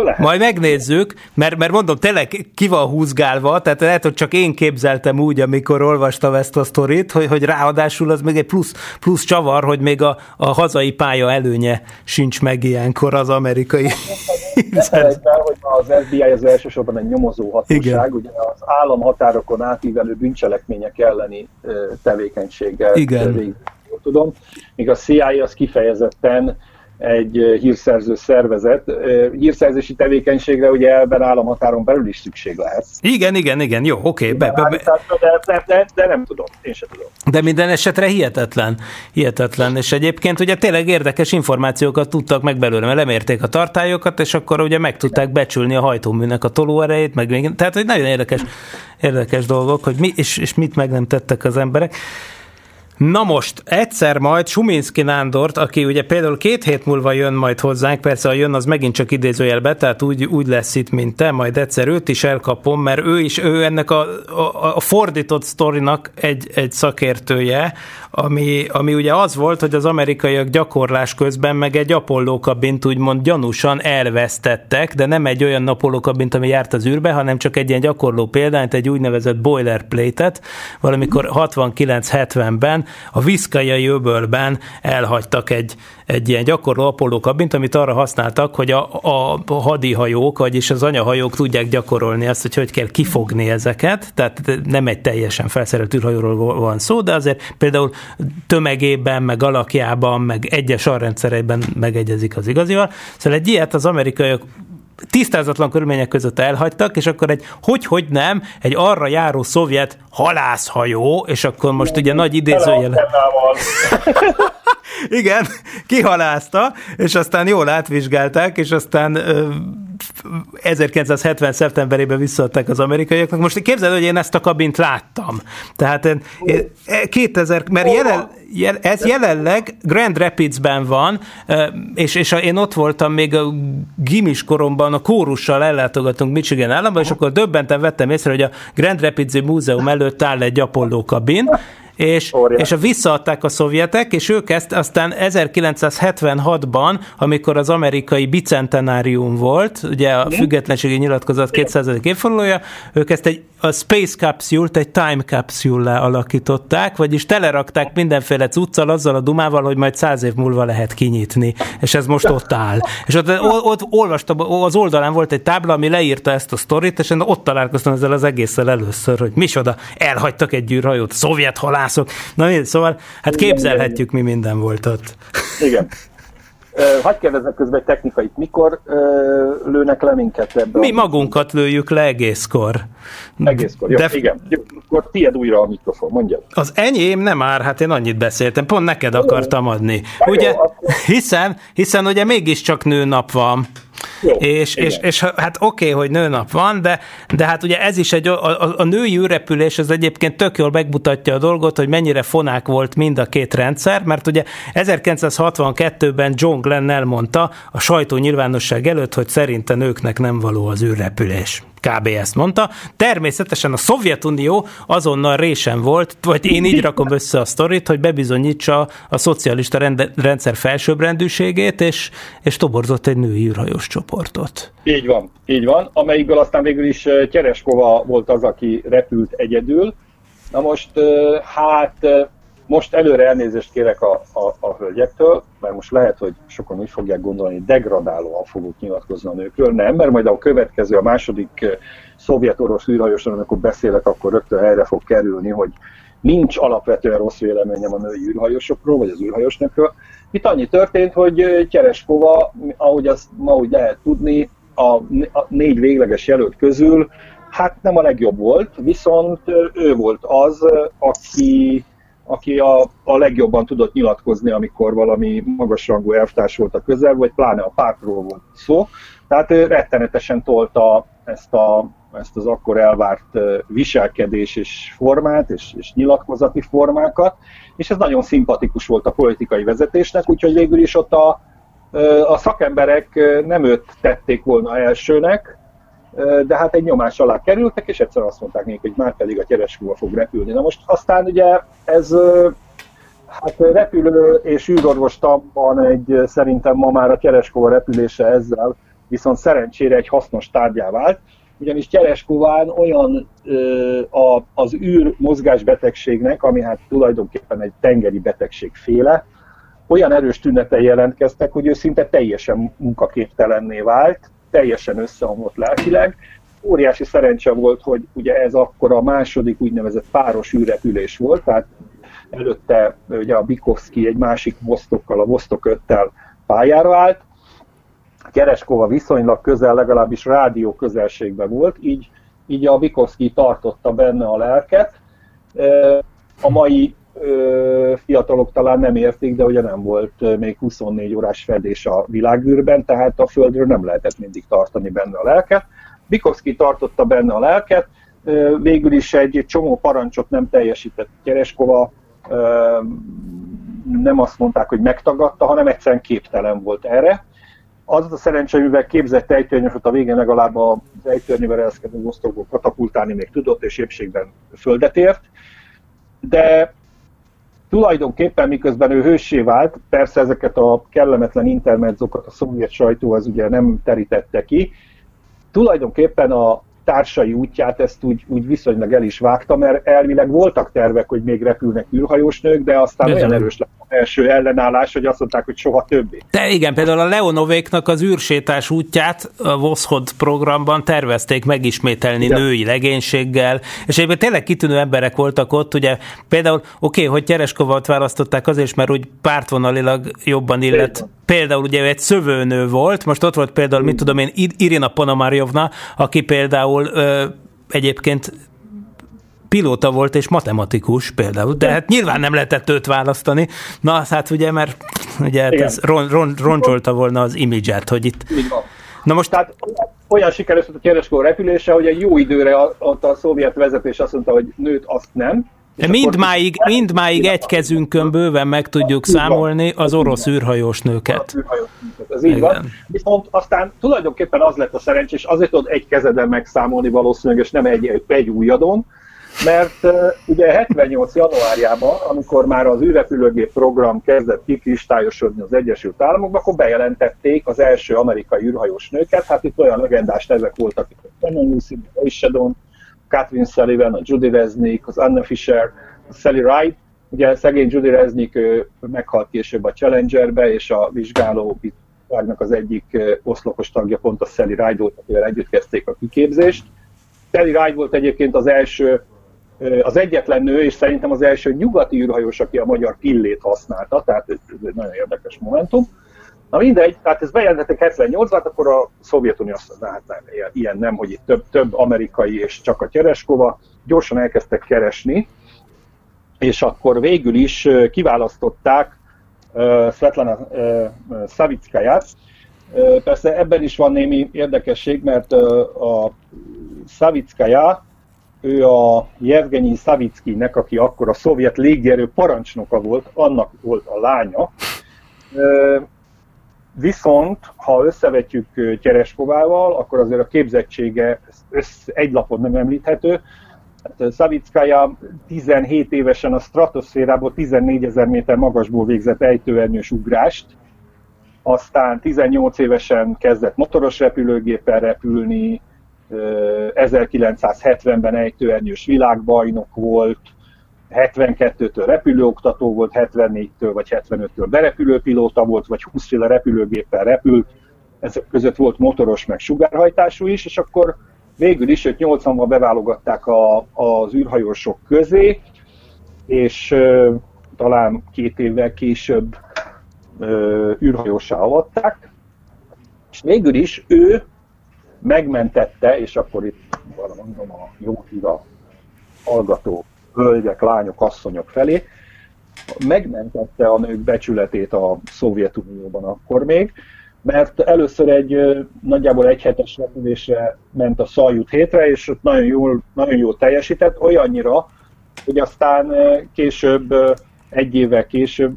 Lehet. Majd megnézzük, mert, mert mondom, tényleg ki van húzgálva, tehát lehet, hogy csak én képzeltem úgy, amikor olvastam ezt a sztorit, hogy, hogy ráadásul az még egy plusz, plusz csavar, hogy még a, a hazai pálya előnye sincs meg ilyenkor az amerikai. Ez elejtben, hogy az ef bé i az elsősorban egy nyomozó hatóság, ugye az államhatárokon átívelő bűncselekmények elleni tevékenységgel végül, tudom, míg a cé i á az kifejezetten egy hírszerző szervezet. Hírszerzési tevékenységre ugye elben államhatáron belül is szükség lehet. Igen, igen, igen, jó, oké. Okay, be, be, be. De, de, de, de nem tudom, én sem tudom. De minden esetre hihetetlen, hihetetlen, és egyébként ugye tényleg érdekes információkat tudtak meg belőle, mert lemérték a tartályokat, és akkor ugye meg tudták becsülni a hajtóműnek a tolóerejét, meg még, tehát hogy nagyon érdekes, érdekes dolgok, hogy mi, és, és mit meg nem tettek az emberek. Na most, egyszer majd Sumitzky Nándort, aki ugye például két hét múlva jön majd hozzánk, persze a jön az megint csak idézőjelbe, tehát úgy, úgy lesz itt, mint te, majd egyszer őt is elkapom, mert ő is, ő ennek a, a, a fordított sztorinak egy, egy szakértője, ami, ami ugye az volt, hogy az amerikaiak gyakorlás közben meg egy apollókabint úgymond gyanúsan elvesztettek, de nem egy olyan apollókabint, ami járt az űrbe, hanem csak egy ilyen gyakorló példányt, egy úgynevezett boilerplate-et, valamikor hatvankilenc hetvenben, a viszkajai öbölben elhagytak egy, egy ilyen gyakorló Apollo kabint, amit arra használtak, hogy a, a hadihajók, vagyis az anyahajók tudják gyakorolni azt, hogy hogy kell kifogni ezeket, tehát nem egy teljesen felszerelt űrhajóról van szó, de azért például tömegében, meg alakjában, meg egyes sarrendszereiben megegyezik az igazival. Szóval egy ilyet az amerikaiak tisztázatlan körülmények között elhagytak, és akkor egy hogy-hogy nem, egy arra járó szovjet halászhajó, és akkor most ugye nagy idézőjel... Igen, kihalászta, és aztán jól átvizsgálták, és aztán ezerkilencszázhetven szeptemberében visszaadták az amerikaiaknak. Most képzeld, hogy én ezt a kabint láttam. Tehát én, én kétezer, mert jelen, jel, ez jelenleg Grand Rapidsben van, és, és én ott voltam még a gimis koromban, a kórussal ellátogatunk Michigan államban, és akkor döbbentem vettem észre, hogy a Grand Rapids múzeum előtt áll egy Apollo kabin, és, és a visszaadták a szovjetek, és ők ezt aztán ezerkilencszázhetvenhatban, amikor az amerikai bicentenárium volt, ugye a függetlenségi nyilatkozat kétszázadik évfordulója, ők ezt egy, a Space Capsule-t egy Time Capsule-lá alakították, vagyis telerakták mindenféle cuccal azzal a dumával, hogy majd száz év múlva lehet kinyitni, és ez most ott áll. És ott, ott olvastam, az oldalán volt egy tábla, ami leírta ezt a sztorit, és én ott találkoztam ezzel az egésszel először, hogy micsoda, elhagytak egy űrhajót, szovjet halál. Na nézd, szóval, hát képzelhetjük, mi minden volt ott. Igen. Hadd kérdezzek közben egy technikait. Mikor lőnek le minket ebbe? Mi magunkat lőjük le egészkor. Egészkor, jó, de... igen. Jó, akkor tiéd újra a mikrofon, mondjad. Az enyém nem ár, hát én annyit beszéltem, pont neked akartam adni. Ugye, hiszen, hiszen ugye mégiscsak nőnap van. Jó, és, és, és hát oké, okay, hogy nőnap van, de, de hát ugye ez is egy, a, a, a női űrrepülés az egyébként tök jól megmutatja a dolgot, hogy mennyire fonák volt mind a két rendszer, mert ugye ezerkilencszázhatvankettőben John Glenn elmondta a sajtó nyilvánosság előtt, hogy szerinte nőknek nem való az űrrepülés. Kb. Ezt mondta. Természetesen a Szovjetunió azonnal résen volt, vagy én így rakom össze a sztorit, hogy bebizonyítsa a szocialista rende, rendszer felsőbbrendűségét, és, és toborzott egy női űrhajós csoportot. Így van, így van, amelyikből aztán végül is Tyereskova volt az, aki repült egyedül. Na most, hát most előre elnézést kérek a, a, a hölgyektől, mert most lehet, hogy sokan úgy fogják gondolni, degradálóan fogok nyilatkozni a nőkről. Nem, mert majd a következő, a második szovjet-orosz űrhajósról, amikor beszélek, akkor rögtön helyre fog kerülni, hogy nincs alapvetően rossz véleményem a női űrhajósokról, vagy az űrhajósnőkről. Itt annyi történt, hogy Tyereskova, ahogy azt ma úgy lehet tudni, a négy végleges jelölt közül, hát nem a legjobb volt, viszont ő volt az, aki... aki a, a legjobban tudott nyilatkozni, amikor valami magasrangú elvtárs volt a közel, vagy pláne a pártról volt szó. Tehát ő rettenetesen tolta ezt, a, ezt az akkor elvárt viselkedés és formát, és, és nyilatkozati formákat, és ez nagyon szimpatikus volt a politikai vezetésnek, úgyhogy végül is ott a, a szakemberek nem őt tették volna elsőnek, de hát egy nyomás alá kerültek, és egyszer azt mondták nekik, hogy már pedig a Tyereskova fog repülni. Na most aztán ugye ez hát repülő és űrorvos tabban egy, szerintem ma már a Tyereskova repülése ezzel viszont szerencsére egy hasznos tárgyá vált, ugyanis Tyereskován olyan az űr mozgásbetegségnek, ami hát tulajdonképpen egy tengeri betegségféle, olyan erős tünetei jelentkeztek, hogy ő szinte teljesen munkaképtelenné vált, teljesen összeomlott lelkileg. Óriási szerencse volt, hogy ugye ez akkor a második úgynevezett páros űrrepülés volt, tehát előtte ugye a Bikovszky egy másik Vostokkal, a Vostok öttel pályára állt. Tyereskova viszonylag közel, legalábbis rádió közelségben volt, így, így a Bikovszky tartotta benne a lelket. A mai fiatalok talán nem értik, de ugye nem volt még huszonnégy órás fedés a világűrben, tehát a Földről nem lehetett mindig tartani benne a lelket. Bikovszky tartotta benne a lelket, végül is egy csomó parancsot nem teljesített Tyereskova, nem azt mondták, hogy megtagadta, hanem egyszerűen képtelen volt erre. Az a szerencse, mivel képzett ejtőernyőt a végén legalább az ejtőernyővel ereszkedő osztokból katapultálni még tudott, és épségben földet ért, de tulajdonképpen miközben ő hőssé vált, persze ezeket a kellemetlen intermezzokat a szovjet sajtó az ugye nem terítette ki, tulajdonképpen a, társai útját ezt úgy, úgy viszonylag el is vágta, mert elvileg voltak tervek, hogy még repülnek űrhajós nők, de aztán Bizony. olyan erős lett az első ellenállás, hogy azt mondták, hogy soha többé. De igen, például a Leonovéknak az űrsétás útját a Voszhod programban tervezték megismételni igen. női legénységgel, és egyébként tényleg kitűnő emberek voltak ott, ugye például oké, okay, hogy Tyereskovalt választották azért, mert úgy pártvonalilag jobban illet. Például, például ugye egy szövőnő volt, most ott volt például, mm. mit tudom én, Irina Ponomarjovna, aki például Ö, egyébként pilóta volt és matematikus például, de hát nyilván nem lehetett őt választani. Na, hát ugye, mert ugye, hát ez ron, ron, roncsolta volna az imidzset, hogy itt... Na most... Tehát olyan sikeres volt a Tyereskova repülése, hogy egy jó időre a, a, a szovjet vezetés azt mondta, hogy nőt azt nem. Mindmáig, mindmáig egy kezünkön bőven meg tudjuk számolni az orosz űrhajós nőket. Ez így van. Viszont aztán tulajdonképpen az lett a szerencsés, és azért tudod egy kezeden megszámolni valószínűleg, és nem egy, egy újadon, mert uh, ugye hetvennyolc januárjában, amikor már az űrrepülőgép program kezdett kikristályosodni az Egyesült Államokban, akkor bejelentették az első amerikai űrhajós nőket. Hát itt olyan legendás nevek voltak, akik a Lucy, a Ishadon, Kathryn Sullivan, a Judy Resnik, az Anna Fisher, a Sally Ride. Ugye szegény Judy Resnik meghalt később a Challengerbe, és a vizsgáló bizottságnak az egyik oszlopos tagja pont a Sally Ride volt, akivel együtt kezdték a kiképzést. Sally Ride volt egyébként az első, az egyetlen nő, és szerintem az első nyugati űrhajós, aki a magyar pillét használta, tehát ez egy nagyon érdekes momentum. Na mindegy, tehát ezt bejelentették hetvennyolcban, akkor a Szovjetunió azt mondta, hát nem, ilyen nem, hogy itt több, több amerikai és csak a Tyereskova. Gyorsan elkezdtek keresni, és akkor végül is kiválasztották uh, Svetlana uh, Szavickaját. Uh, persze ebben is van némi érdekesség, mert uh, a Szavickaja, ő a Jevgenyi Szavickinek, aki akkor a szovjet légierő parancsnoka volt, annak volt a lánya. Uh, Viszont, ha összevetjük Tyereskovával, akkor azért a képzettsége össz, egy lapon nem említhető. Hát Szavickaja tizenhét évesen a stratoszférából tizennégyezer méter magasból végzett ejtőernyős ugrást, aztán tizennyolc évesen kezdett motoros repülőgéppel repülni, ezerkilencszázhetvenben ejtőernyős világbajnok volt, hetvenkettőtől repülőoktató volt, hetvennégytől vagy hetvenöttől berepülőpilóta volt, vagy húszféle repülőgéppel repült, ezek között volt motoros meg sugárhajtású is, és akkor végül is őt nyolcvanban beválogatták a, az űrhajósok közé, és ö, talán két évvel később ö, űrhajósá avatták, és végül is ő megmentette, és akkor itt valami mondom a jó híra hallgató, hölgyek, lányok, asszonyok felé, megmentette a nők becsületét a Szovjetunióban akkor még, mert először egy nagyjából egy hetes repülésre ment a Szaljut hétre, és ott nagyon jól, nagyon jól teljesített, olyannyira, hogy aztán később, egy évvel később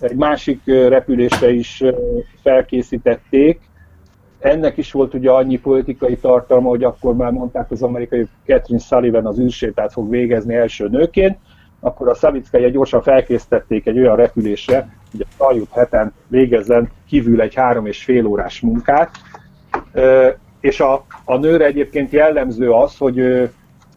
egy másik repülésre is felkészítették. Ennek is volt ugye annyi politikai tartalma, hogy akkor már mondták az amerikai, hogy Kathryn Sullivan az űrsétát fog végezni első nőként, akkor a Szavickaja gyorsan felkészítették egy olyan repülésre, hogy a Szaljut heten végezzen kívül egy három és fél órás munkát. És a, a nőre egyébként jellemző az, hogy ő,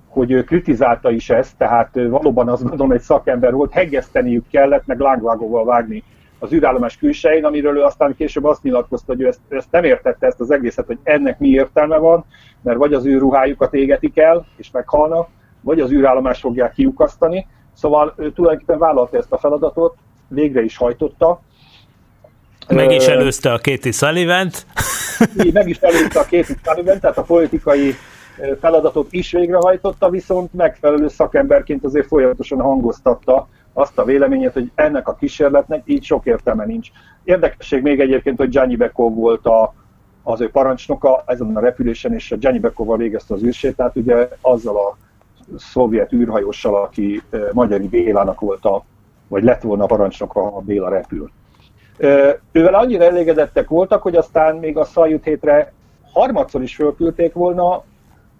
hogy ő kritizálta is ezt, tehát valóban azt gondolom, egy szakember volt, hegeszteniük kellett, meg lángvágóval vágni az űrállomás külsején, amiről ő aztán később azt nyilatkozta, hogy ő ezt, ezt nem értette, ezt az egészet, hogy ennek mi értelme van, mert vagy az űrruhájukat égetik el, és meghalnak, vagy az űrállomást fogják kiukasztani. Szóval ő tulajdonképpen vállalta ezt a feladatot, végre is hajtotta. Meg is előzte a Katie Sullivant. Meg is előzte a Katie Sullivant, tehát a politikai feladatot is végrehajtotta, viszont megfelelő szakemberként azért folyamatosan hangoztatta azt a véleményét, hogy ennek a kísérletnek így sok értelme nincs. Érdekesség még egyébként, hogy Dzsanyibekov volt a, az ő parancsnoka ezen a repülésen, és a Dzsanyibekovval végezte az űrsétát, ugye azzal a szovjet űrhajóssal, aki Magyari Bélának volt a, vagy lett volna a parancsnoka, ha Béla repül. Ővel annyira elégedettek voltak, hogy aztán még a Szaljut hétre harmadszor is fölküldték volna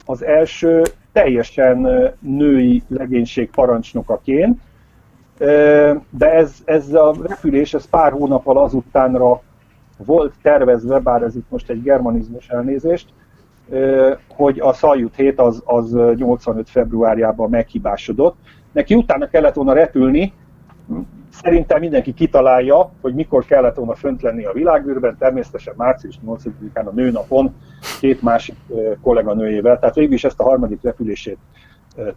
az első teljesen női legénység parancsnokaként, de ez, ez a repülés ez pár hónappal azutánra volt tervezve, bár ez itt most egy germanizmus, elnézést, hogy a Szaljut hét az, az nyolcvanöt februárjában meghibásodott. Neki utána kellett volna repülni, szerintem mindenki kitalálja, hogy mikor kellett volna fönt lenni a világűrben, természetesen március nyolcadikán a nőnapon két másik kolléganőjével, tehát végül is ezt a harmadik repülését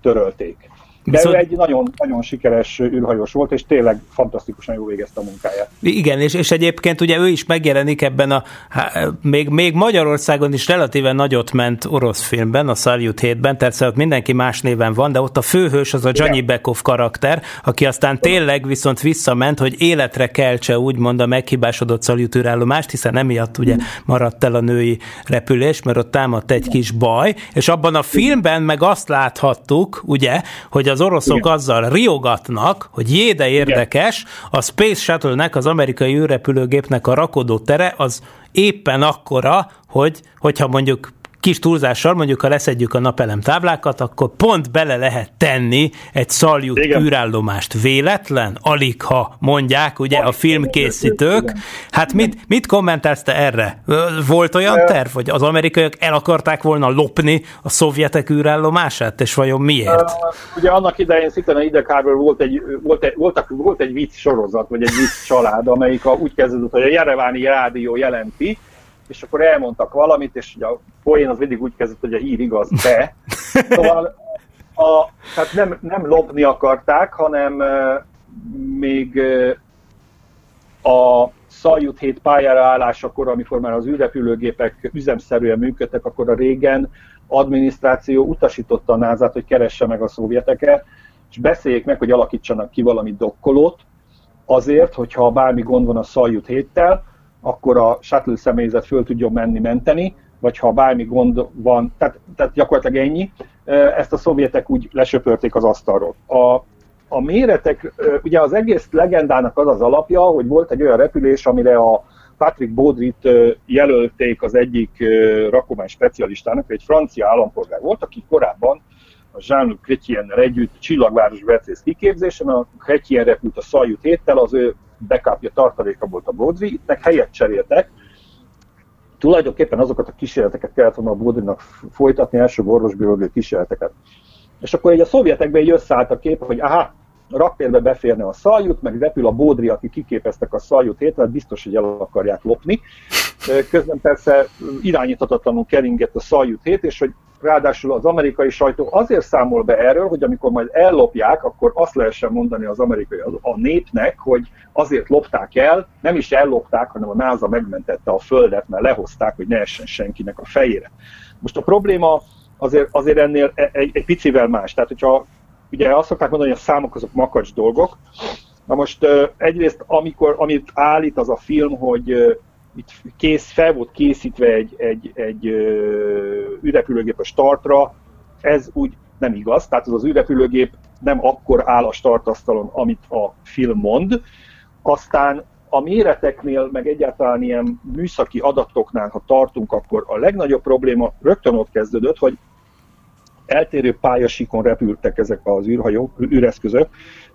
törölték. De viszont... ő egy nagyon, nagyon sikeres űrhajós volt, és tényleg fantasztikusan jól végezte a munkáját. Igen, és, és egyébként ugye ő is megjelenik ebben a, há, még, még Magyarországon is relatíven nagyot ment orosz filmben, a Szaljut hétben, persze ott mindenki más néven van, de ott a főhős az a Dzsanyibekov karakter, aki aztán tényleg viszont visszament, hogy életre keltse úgymond a meghibásodott Szaljut űrállomást, hiszen emiatt ugye maradt el a női repülés, mert ott támadt egy kis baj, és abban a filmben meg azt láthattuk, ugye, hogy a az oroszok igen. azzal riogatnak, hogy jé, de érdekes, igen. a Space Shuttle-nek, az amerikai űrrepülőgépnek a rakodótere az éppen akkora, hogy, hogyha mondjuk kis túlzással, mondjuk ha leszedjük a napelem táblákat, akkor pont bele lehet tenni egy Szaljut űrállomást. Véletlen? Alig, ha mondják, ugye a filmkészítők. Hát mit, mit kommentálsz te erre? Volt olyan terv, hogy az amerikaiak el akarták volna lopni a szovjetek űrállomását, és vajon miért? Ugye annak idején szintén a hidegháború volt egy, volt, egy, volt, egy, volt egy vicc sorozat, vagy egy vicc család, amelyik a, úgy kezdődött, hogy a Jereváni Rádió jelenti, és akkor elmondtak valamit, és ugye a poén az mindig úgy kezdett, hogy a hír igaz, de. Szóval a, tehát nem, nem lopni akarták, hanem e, még e, a Szaljut hét pályára állásakor, amikor már az űrrepülőgépek üzemszerűen működtek, akkor a régen adminisztráció utasította a názát, hogy keresse meg a szovjeteket, és beszéljék meg, hogy alakítsanak ki valami dokkolót, azért, hogyha bármi gond van a Szaljut héttel, akkor a shuttle személyzet föl tudjon menni menteni, vagy ha bármi gond van, tehát, tehát gyakorlatilag ennyi, ezt a szovjetek úgy lesöpörték az asztalról. A, a méretek, ugye az egész legendának az az alapja, hogy volt egy olyan repülés, amire a Patrick Baudryt jelölték az egyik rakomány specialistának, egy francia állampolgár volt, aki korábban a Jean-Luc Chrétiennel együtt csillagváros vetrész kiképzésen, a Chrétien repült a Szaljut héttel, az ő backupja, tartaléka volt a Baudry, ittnek helyet cseréltek. Tulajdonképpen azokat a kísérleteket kellett volna a Baudrynak folytatni, első orvosbiológiai kísérleteket. És akkor így a szovjetekben így összeállt a kép, hogy aha, raktérbe beférne a Szaljut, meg repül a Baudry, akik kiképeztek a Szaljut héttel, biztos, hogy el akarják lopni. Közben persze irányíthatatlanul keringett a Szaljut hét, és hogy ráadásul az amerikai sajtó azért számol be erről, hogy amikor majd ellopják, akkor azt lehessen mondani az amerikai a népnek, hogy azért lopták el, nem is ellopták, hanem a NASA megmentette a Földet, mert lehozták, hogy ne essen senkinek a fejére. Most a probléma azért, azért ennél egy, egy picivel más. Tehát, hogyha ugye azt szokták mondani, hogy a számok azok makacs dolgok. Na most egyrészt, amikor, amit állít az a film, hogy itt kész, fel volt készítve egy, egy, egy űrrepülőgép a startra, ez úgy nem igaz, tehát az az űrrepülőgép nem akkor áll a startasztalon, amit a film mond. Aztán a méreteknél, meg egyáltalán ilyen műszaki adatoknál, ha tartunk, akkor a legnagyobb probléma rögtön ott kezdődött, hogy eltérő pályasíkon repültek ezek az űrhajók, űreszközök.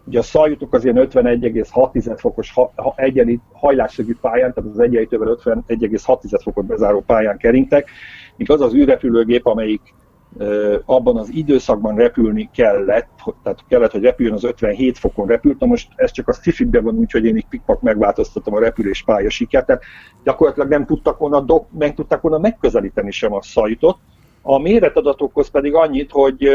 Ugye a Szaljutok az ilyen ötvenegy egész hat tized fokos ha, egyenlít hajlásszögű pályán, tehát az egyenlítővel ötvenegy egész hat tized fokot bezáró pályán keringtek, míg az az űrrepülőgép, amelyik ö, abban az időszakban repülni kellett, tehát kellett, hogy repüljön, az ötvenhét fokon repült. Na most ez csak a sci-fiben van, úgyhogy én így pikpak megváltoztatom a repülés pályasíkját, tehát gyakorlatilag nem tudtak volna, do, meg tudták volna megközelíteni sem a Szaljutot. A méretadatokhoz pedig annyit, hogy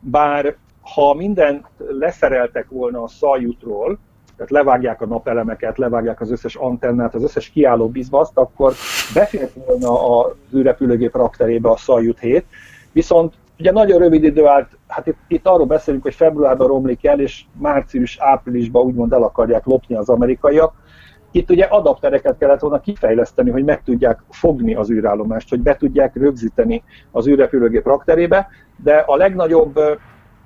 bár ha mindent leszereltek volna a Szaljutról, tehát levágják a napelemeket, levágják az összes antennát, az összes kiálló bizbaszt, akkor befért volna az űrrepülőgép rakterébe a Szaljut hét. Viszont ugye nagyon rövid idő állt, hát itt, itt arról beszélünk, hogy februárban romlik el, és március-áprilisban úgymond el akarják lopni az amerikaiak. Itt ugye adaptereket kellett volna kifejleszteni, hogy meg tudják fogni az űrállomást, hogy be tudják rögzíteni az űrrepülőgép rakterébe, de a legnagyobb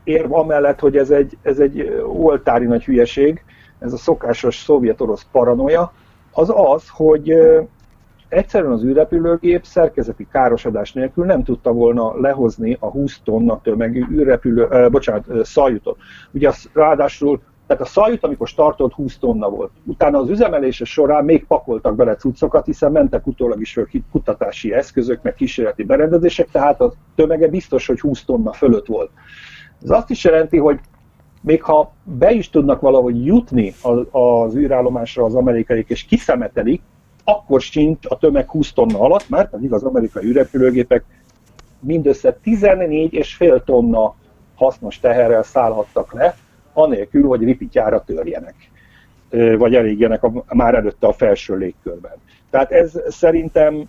érv amellett, hogy ez egy, ez egy oltári nagy hülyeség, ez a szokásos szovjet-orosz paranoia, az az, hogy egyszerűen az űrrepülőgép szerkezeti károsodás nélkül nem tudta volna lehozni a húsz tonna tömegű űrrepülő, eh, bocsánat, Szaljutot. Ugye az, ráadásul Tehát a Szaljut, amikor startolt, húsz tonna volt. Utána az üzemelése során még pakoltak bele cuccokat, hiszen mentek utólag is kutatási eszközök, meg kísérleti berendezések, tehát a tömege biztos, hogy húsz tonna fölött volt. Ez azt is jelenti, hogy még ha be is tudnak valahogy jutni az űrállomásra az amerikaiak, és kiszemetelik, akkor sincs a tömeg húsz tonna alatt, mert pedig az amerikai űrrepülőgépek mindössze tizennégy és fél tonna hasznos teherrel szállhattak le, anélkül, hogy ripityára törjenek, vagy elégjenek a, már előtte a felső légkörben. Tehát ez szerintem,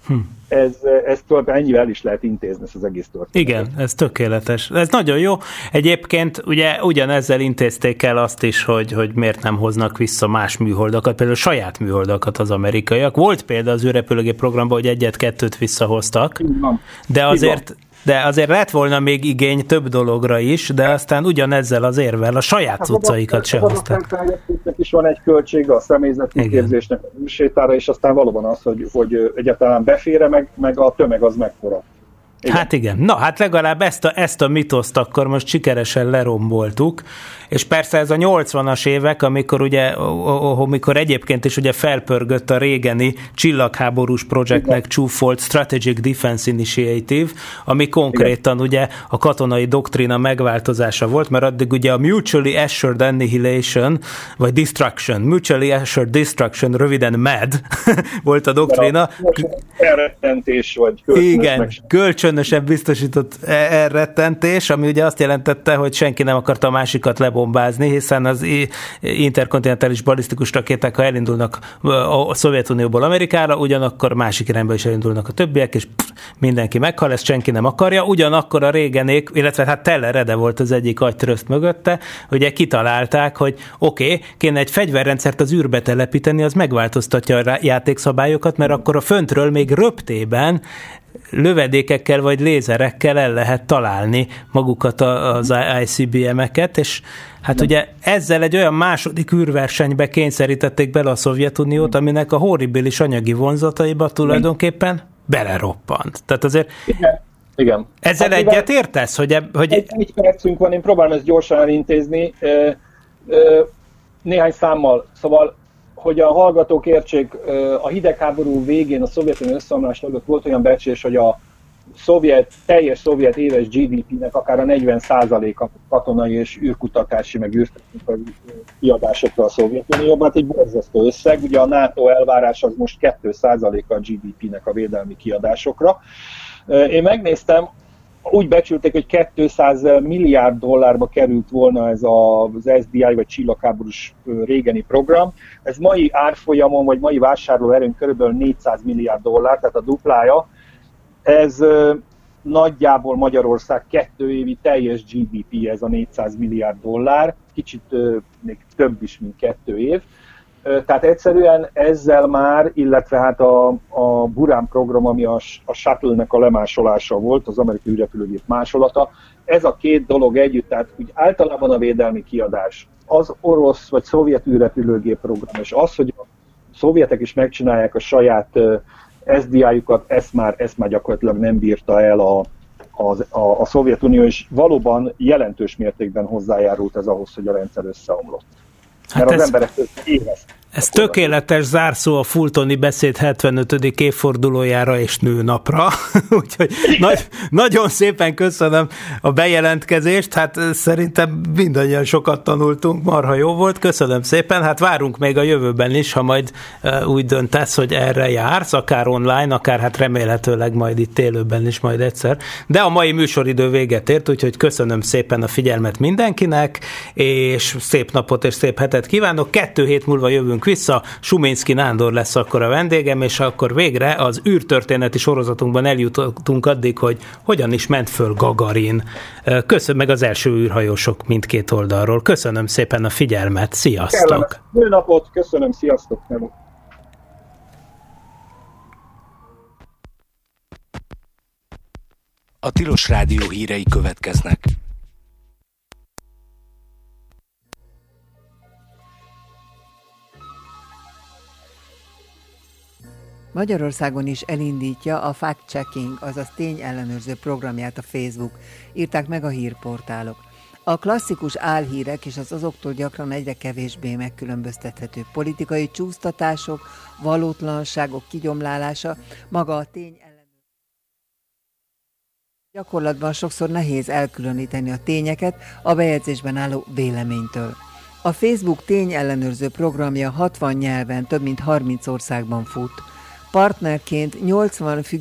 ez, ez ennyivel is lehet intézni ezt az egész történetet. Igen, ez tökéletes. Ez nagyon jó. Egyébként ugye ugyanezzel intézték el azt is, hogy, hogy miért nem hoznak vissza más műholdakat, például saját műholdakat az amerikaiak. Volt például az űrrepülőgép programban, hogy egyet-kettőt visszahoztak, de azért... De azért lett volna még igény több dologra is, de aztán ugyanezzel az érvel a saját cuccaikat se hozták. A fejlesztésnek is van egy költsége, a személyzeti képzésnek, a műsétára, és aztán valóban az, hogy, hogy egyáltalán befér, meg, meg a tömeg az mekkora. Igen. Hát igen. Na, hát legalább ezt a, ezt a mitoszt akkor most sikeresen leromboltuk, és persze ez a nyolcvanas évek, amikor ugye, amikor egyébként is ugye felpörgött a régeni csillagháborús projektnek csúfolt Strategic Defense Initiative, ami konkrétan igen, ugye a katonai doktrina megváltozása volt, mert addig ugye a Mutually Assured Annihilation, vagy Destruction, Mutually Assured Destruction, röviden MAD volt a doktrina. Elrettentés vagy kölcsönös. Igen, kölcsön önösebb biztosított elrettentés, ami ugye azt jelentette, hogy senki nem akarta a másikat lebombázni, hiszen az interkontinentális balisztikus rakéták, ha elindulnak a Szovjetunióból Amerikára, ugyanakkor másik irányba is elindulnak a többiek, és pff, mindenki meghal, ezt senki nem akarja. Ugyanakkor a régenék, illetve hát Teller Ede volt az egyik agytröszt mögötte, ugye kitalálták, hogy oké, okay, kéne egy fegyverrendszert az űrbe telepíteni, az megváltoztatja a játékszabályokat, mert akkor a föntről még röptében lövedékekkel vagy lézerekkel el lehet találni magukat az I C B M-eket, és hát nem, ugye ezzel egy olyan második űrversenybe kényszerítették bele a Szovjetuniót, aminek a horribilis anyagi vonzataiba tulajdonképpen beleroppant. Tehát azért... Igen. Igen. Ezzel hát, egyet értesz? Hogy eb- hogy... Egy, egy percünk van, én próbálom ezt gyorsan elintézni. Néhány számmal. Szóval hogy a hallgatók értsék, a hidegháború végén a Szovjetunió összeomlása előtt volt olyan becslés, hogy a szovjet, teljes szovjet éves G D P-nek akár a negyven százaléka katonai és űrkutatási, meg űrtechnikai kiadásokra a Szovjetunióban. Hát egy borzasztó összeg, ugye a NATO elvárás az most két százaléka a G D P-nek a védelmi kiadásokra. Én megnéztem, úgy becsülték, hogy kétszáz milliárd dollárba került volna ez az S D I vagy csillagháborús régeni program. Ez mai árfolyamon vagy mai vásárlóerőn körülbelül négyszáz milliárd dollár, tehát a duplája. Ez nagyjából Magyarország kettő évi teljes G D P, ez a négyszáz milliárd dollár, kicsit még több is, mint kettő év. Tehát egyszerűen ezzel már, illetve hát a, a Burán program, ami a, a Shuttle-nek a lemásolása volt, az amerikai űrrepülőgép másolata, ez a két dolog együtt, tehát úgy általában a védelmi kiadás, az orosz vagy szovjet űrrepülőgép program, és az, hogy a szovjetek is megcsinálják a saját S D I-jukat, ezt már, ezt már gyakorlatilag nem bírta el a, a, a, a Szovjetunió, és valóban jelentős mértékben hozzájárult ez ahhoz, hogy a rendszer összeomlott. Hát mert ez, az emberek éreztek. Ez tökéletes zárszó a Fultoni beszéd hetvenötödik évfordulójára és nőnapra. Úgyhogy nagy, nagyon szépen köszönöm a bejelentkezést. Hát szerintem mindannyian sokat tanultunk, marha jó volt. Köszönöm szépen. Hát várunk még a jövőben is, ha majd úgy döntesz, hogy erre jársz, akár online, akár hát remélhetőleg majd itt élőben is majd egyszer. De a mai műsoridő véget ért, úgyhogy köszönöm szépen a figyelmet mindenkinek, és szép napot és szép hetet kívánok. Kettő hét múlva jövünk vissza, Sumitzky Nándor lesz akkor a vendégem, és akkor végre az űrtörténeti sorozatunkban eljutottunk addig, hogy hogyan is ment föl Gagarin. Köszönöm meg az első űrhajósok mindkét oldalról. Köszönöm szépen a figyelmet, sziasztok! Kellemes napot, köszönöm, sziasztok! A Tilos Rádió hírei következnek. Magyarországon is elindítja a fact-checking, azaz tényellenőrző programját a Facebook, írták meg a hírportálok. A klasszikus álhírek és az azoktól gyakran egyre kevésbé megkülönböztethető politikai csúsztatások, valótlanságok kigyomlálása, maga a tény ellenőrzés. Gyakorlatban sokszor nehéz elkülöníteni a tényeket a bejegyzésben álló véleménytől. A Facebook tényellenőrző programja hatvan nyelven több mint harminc országban fut. Partnerként nyolcvan független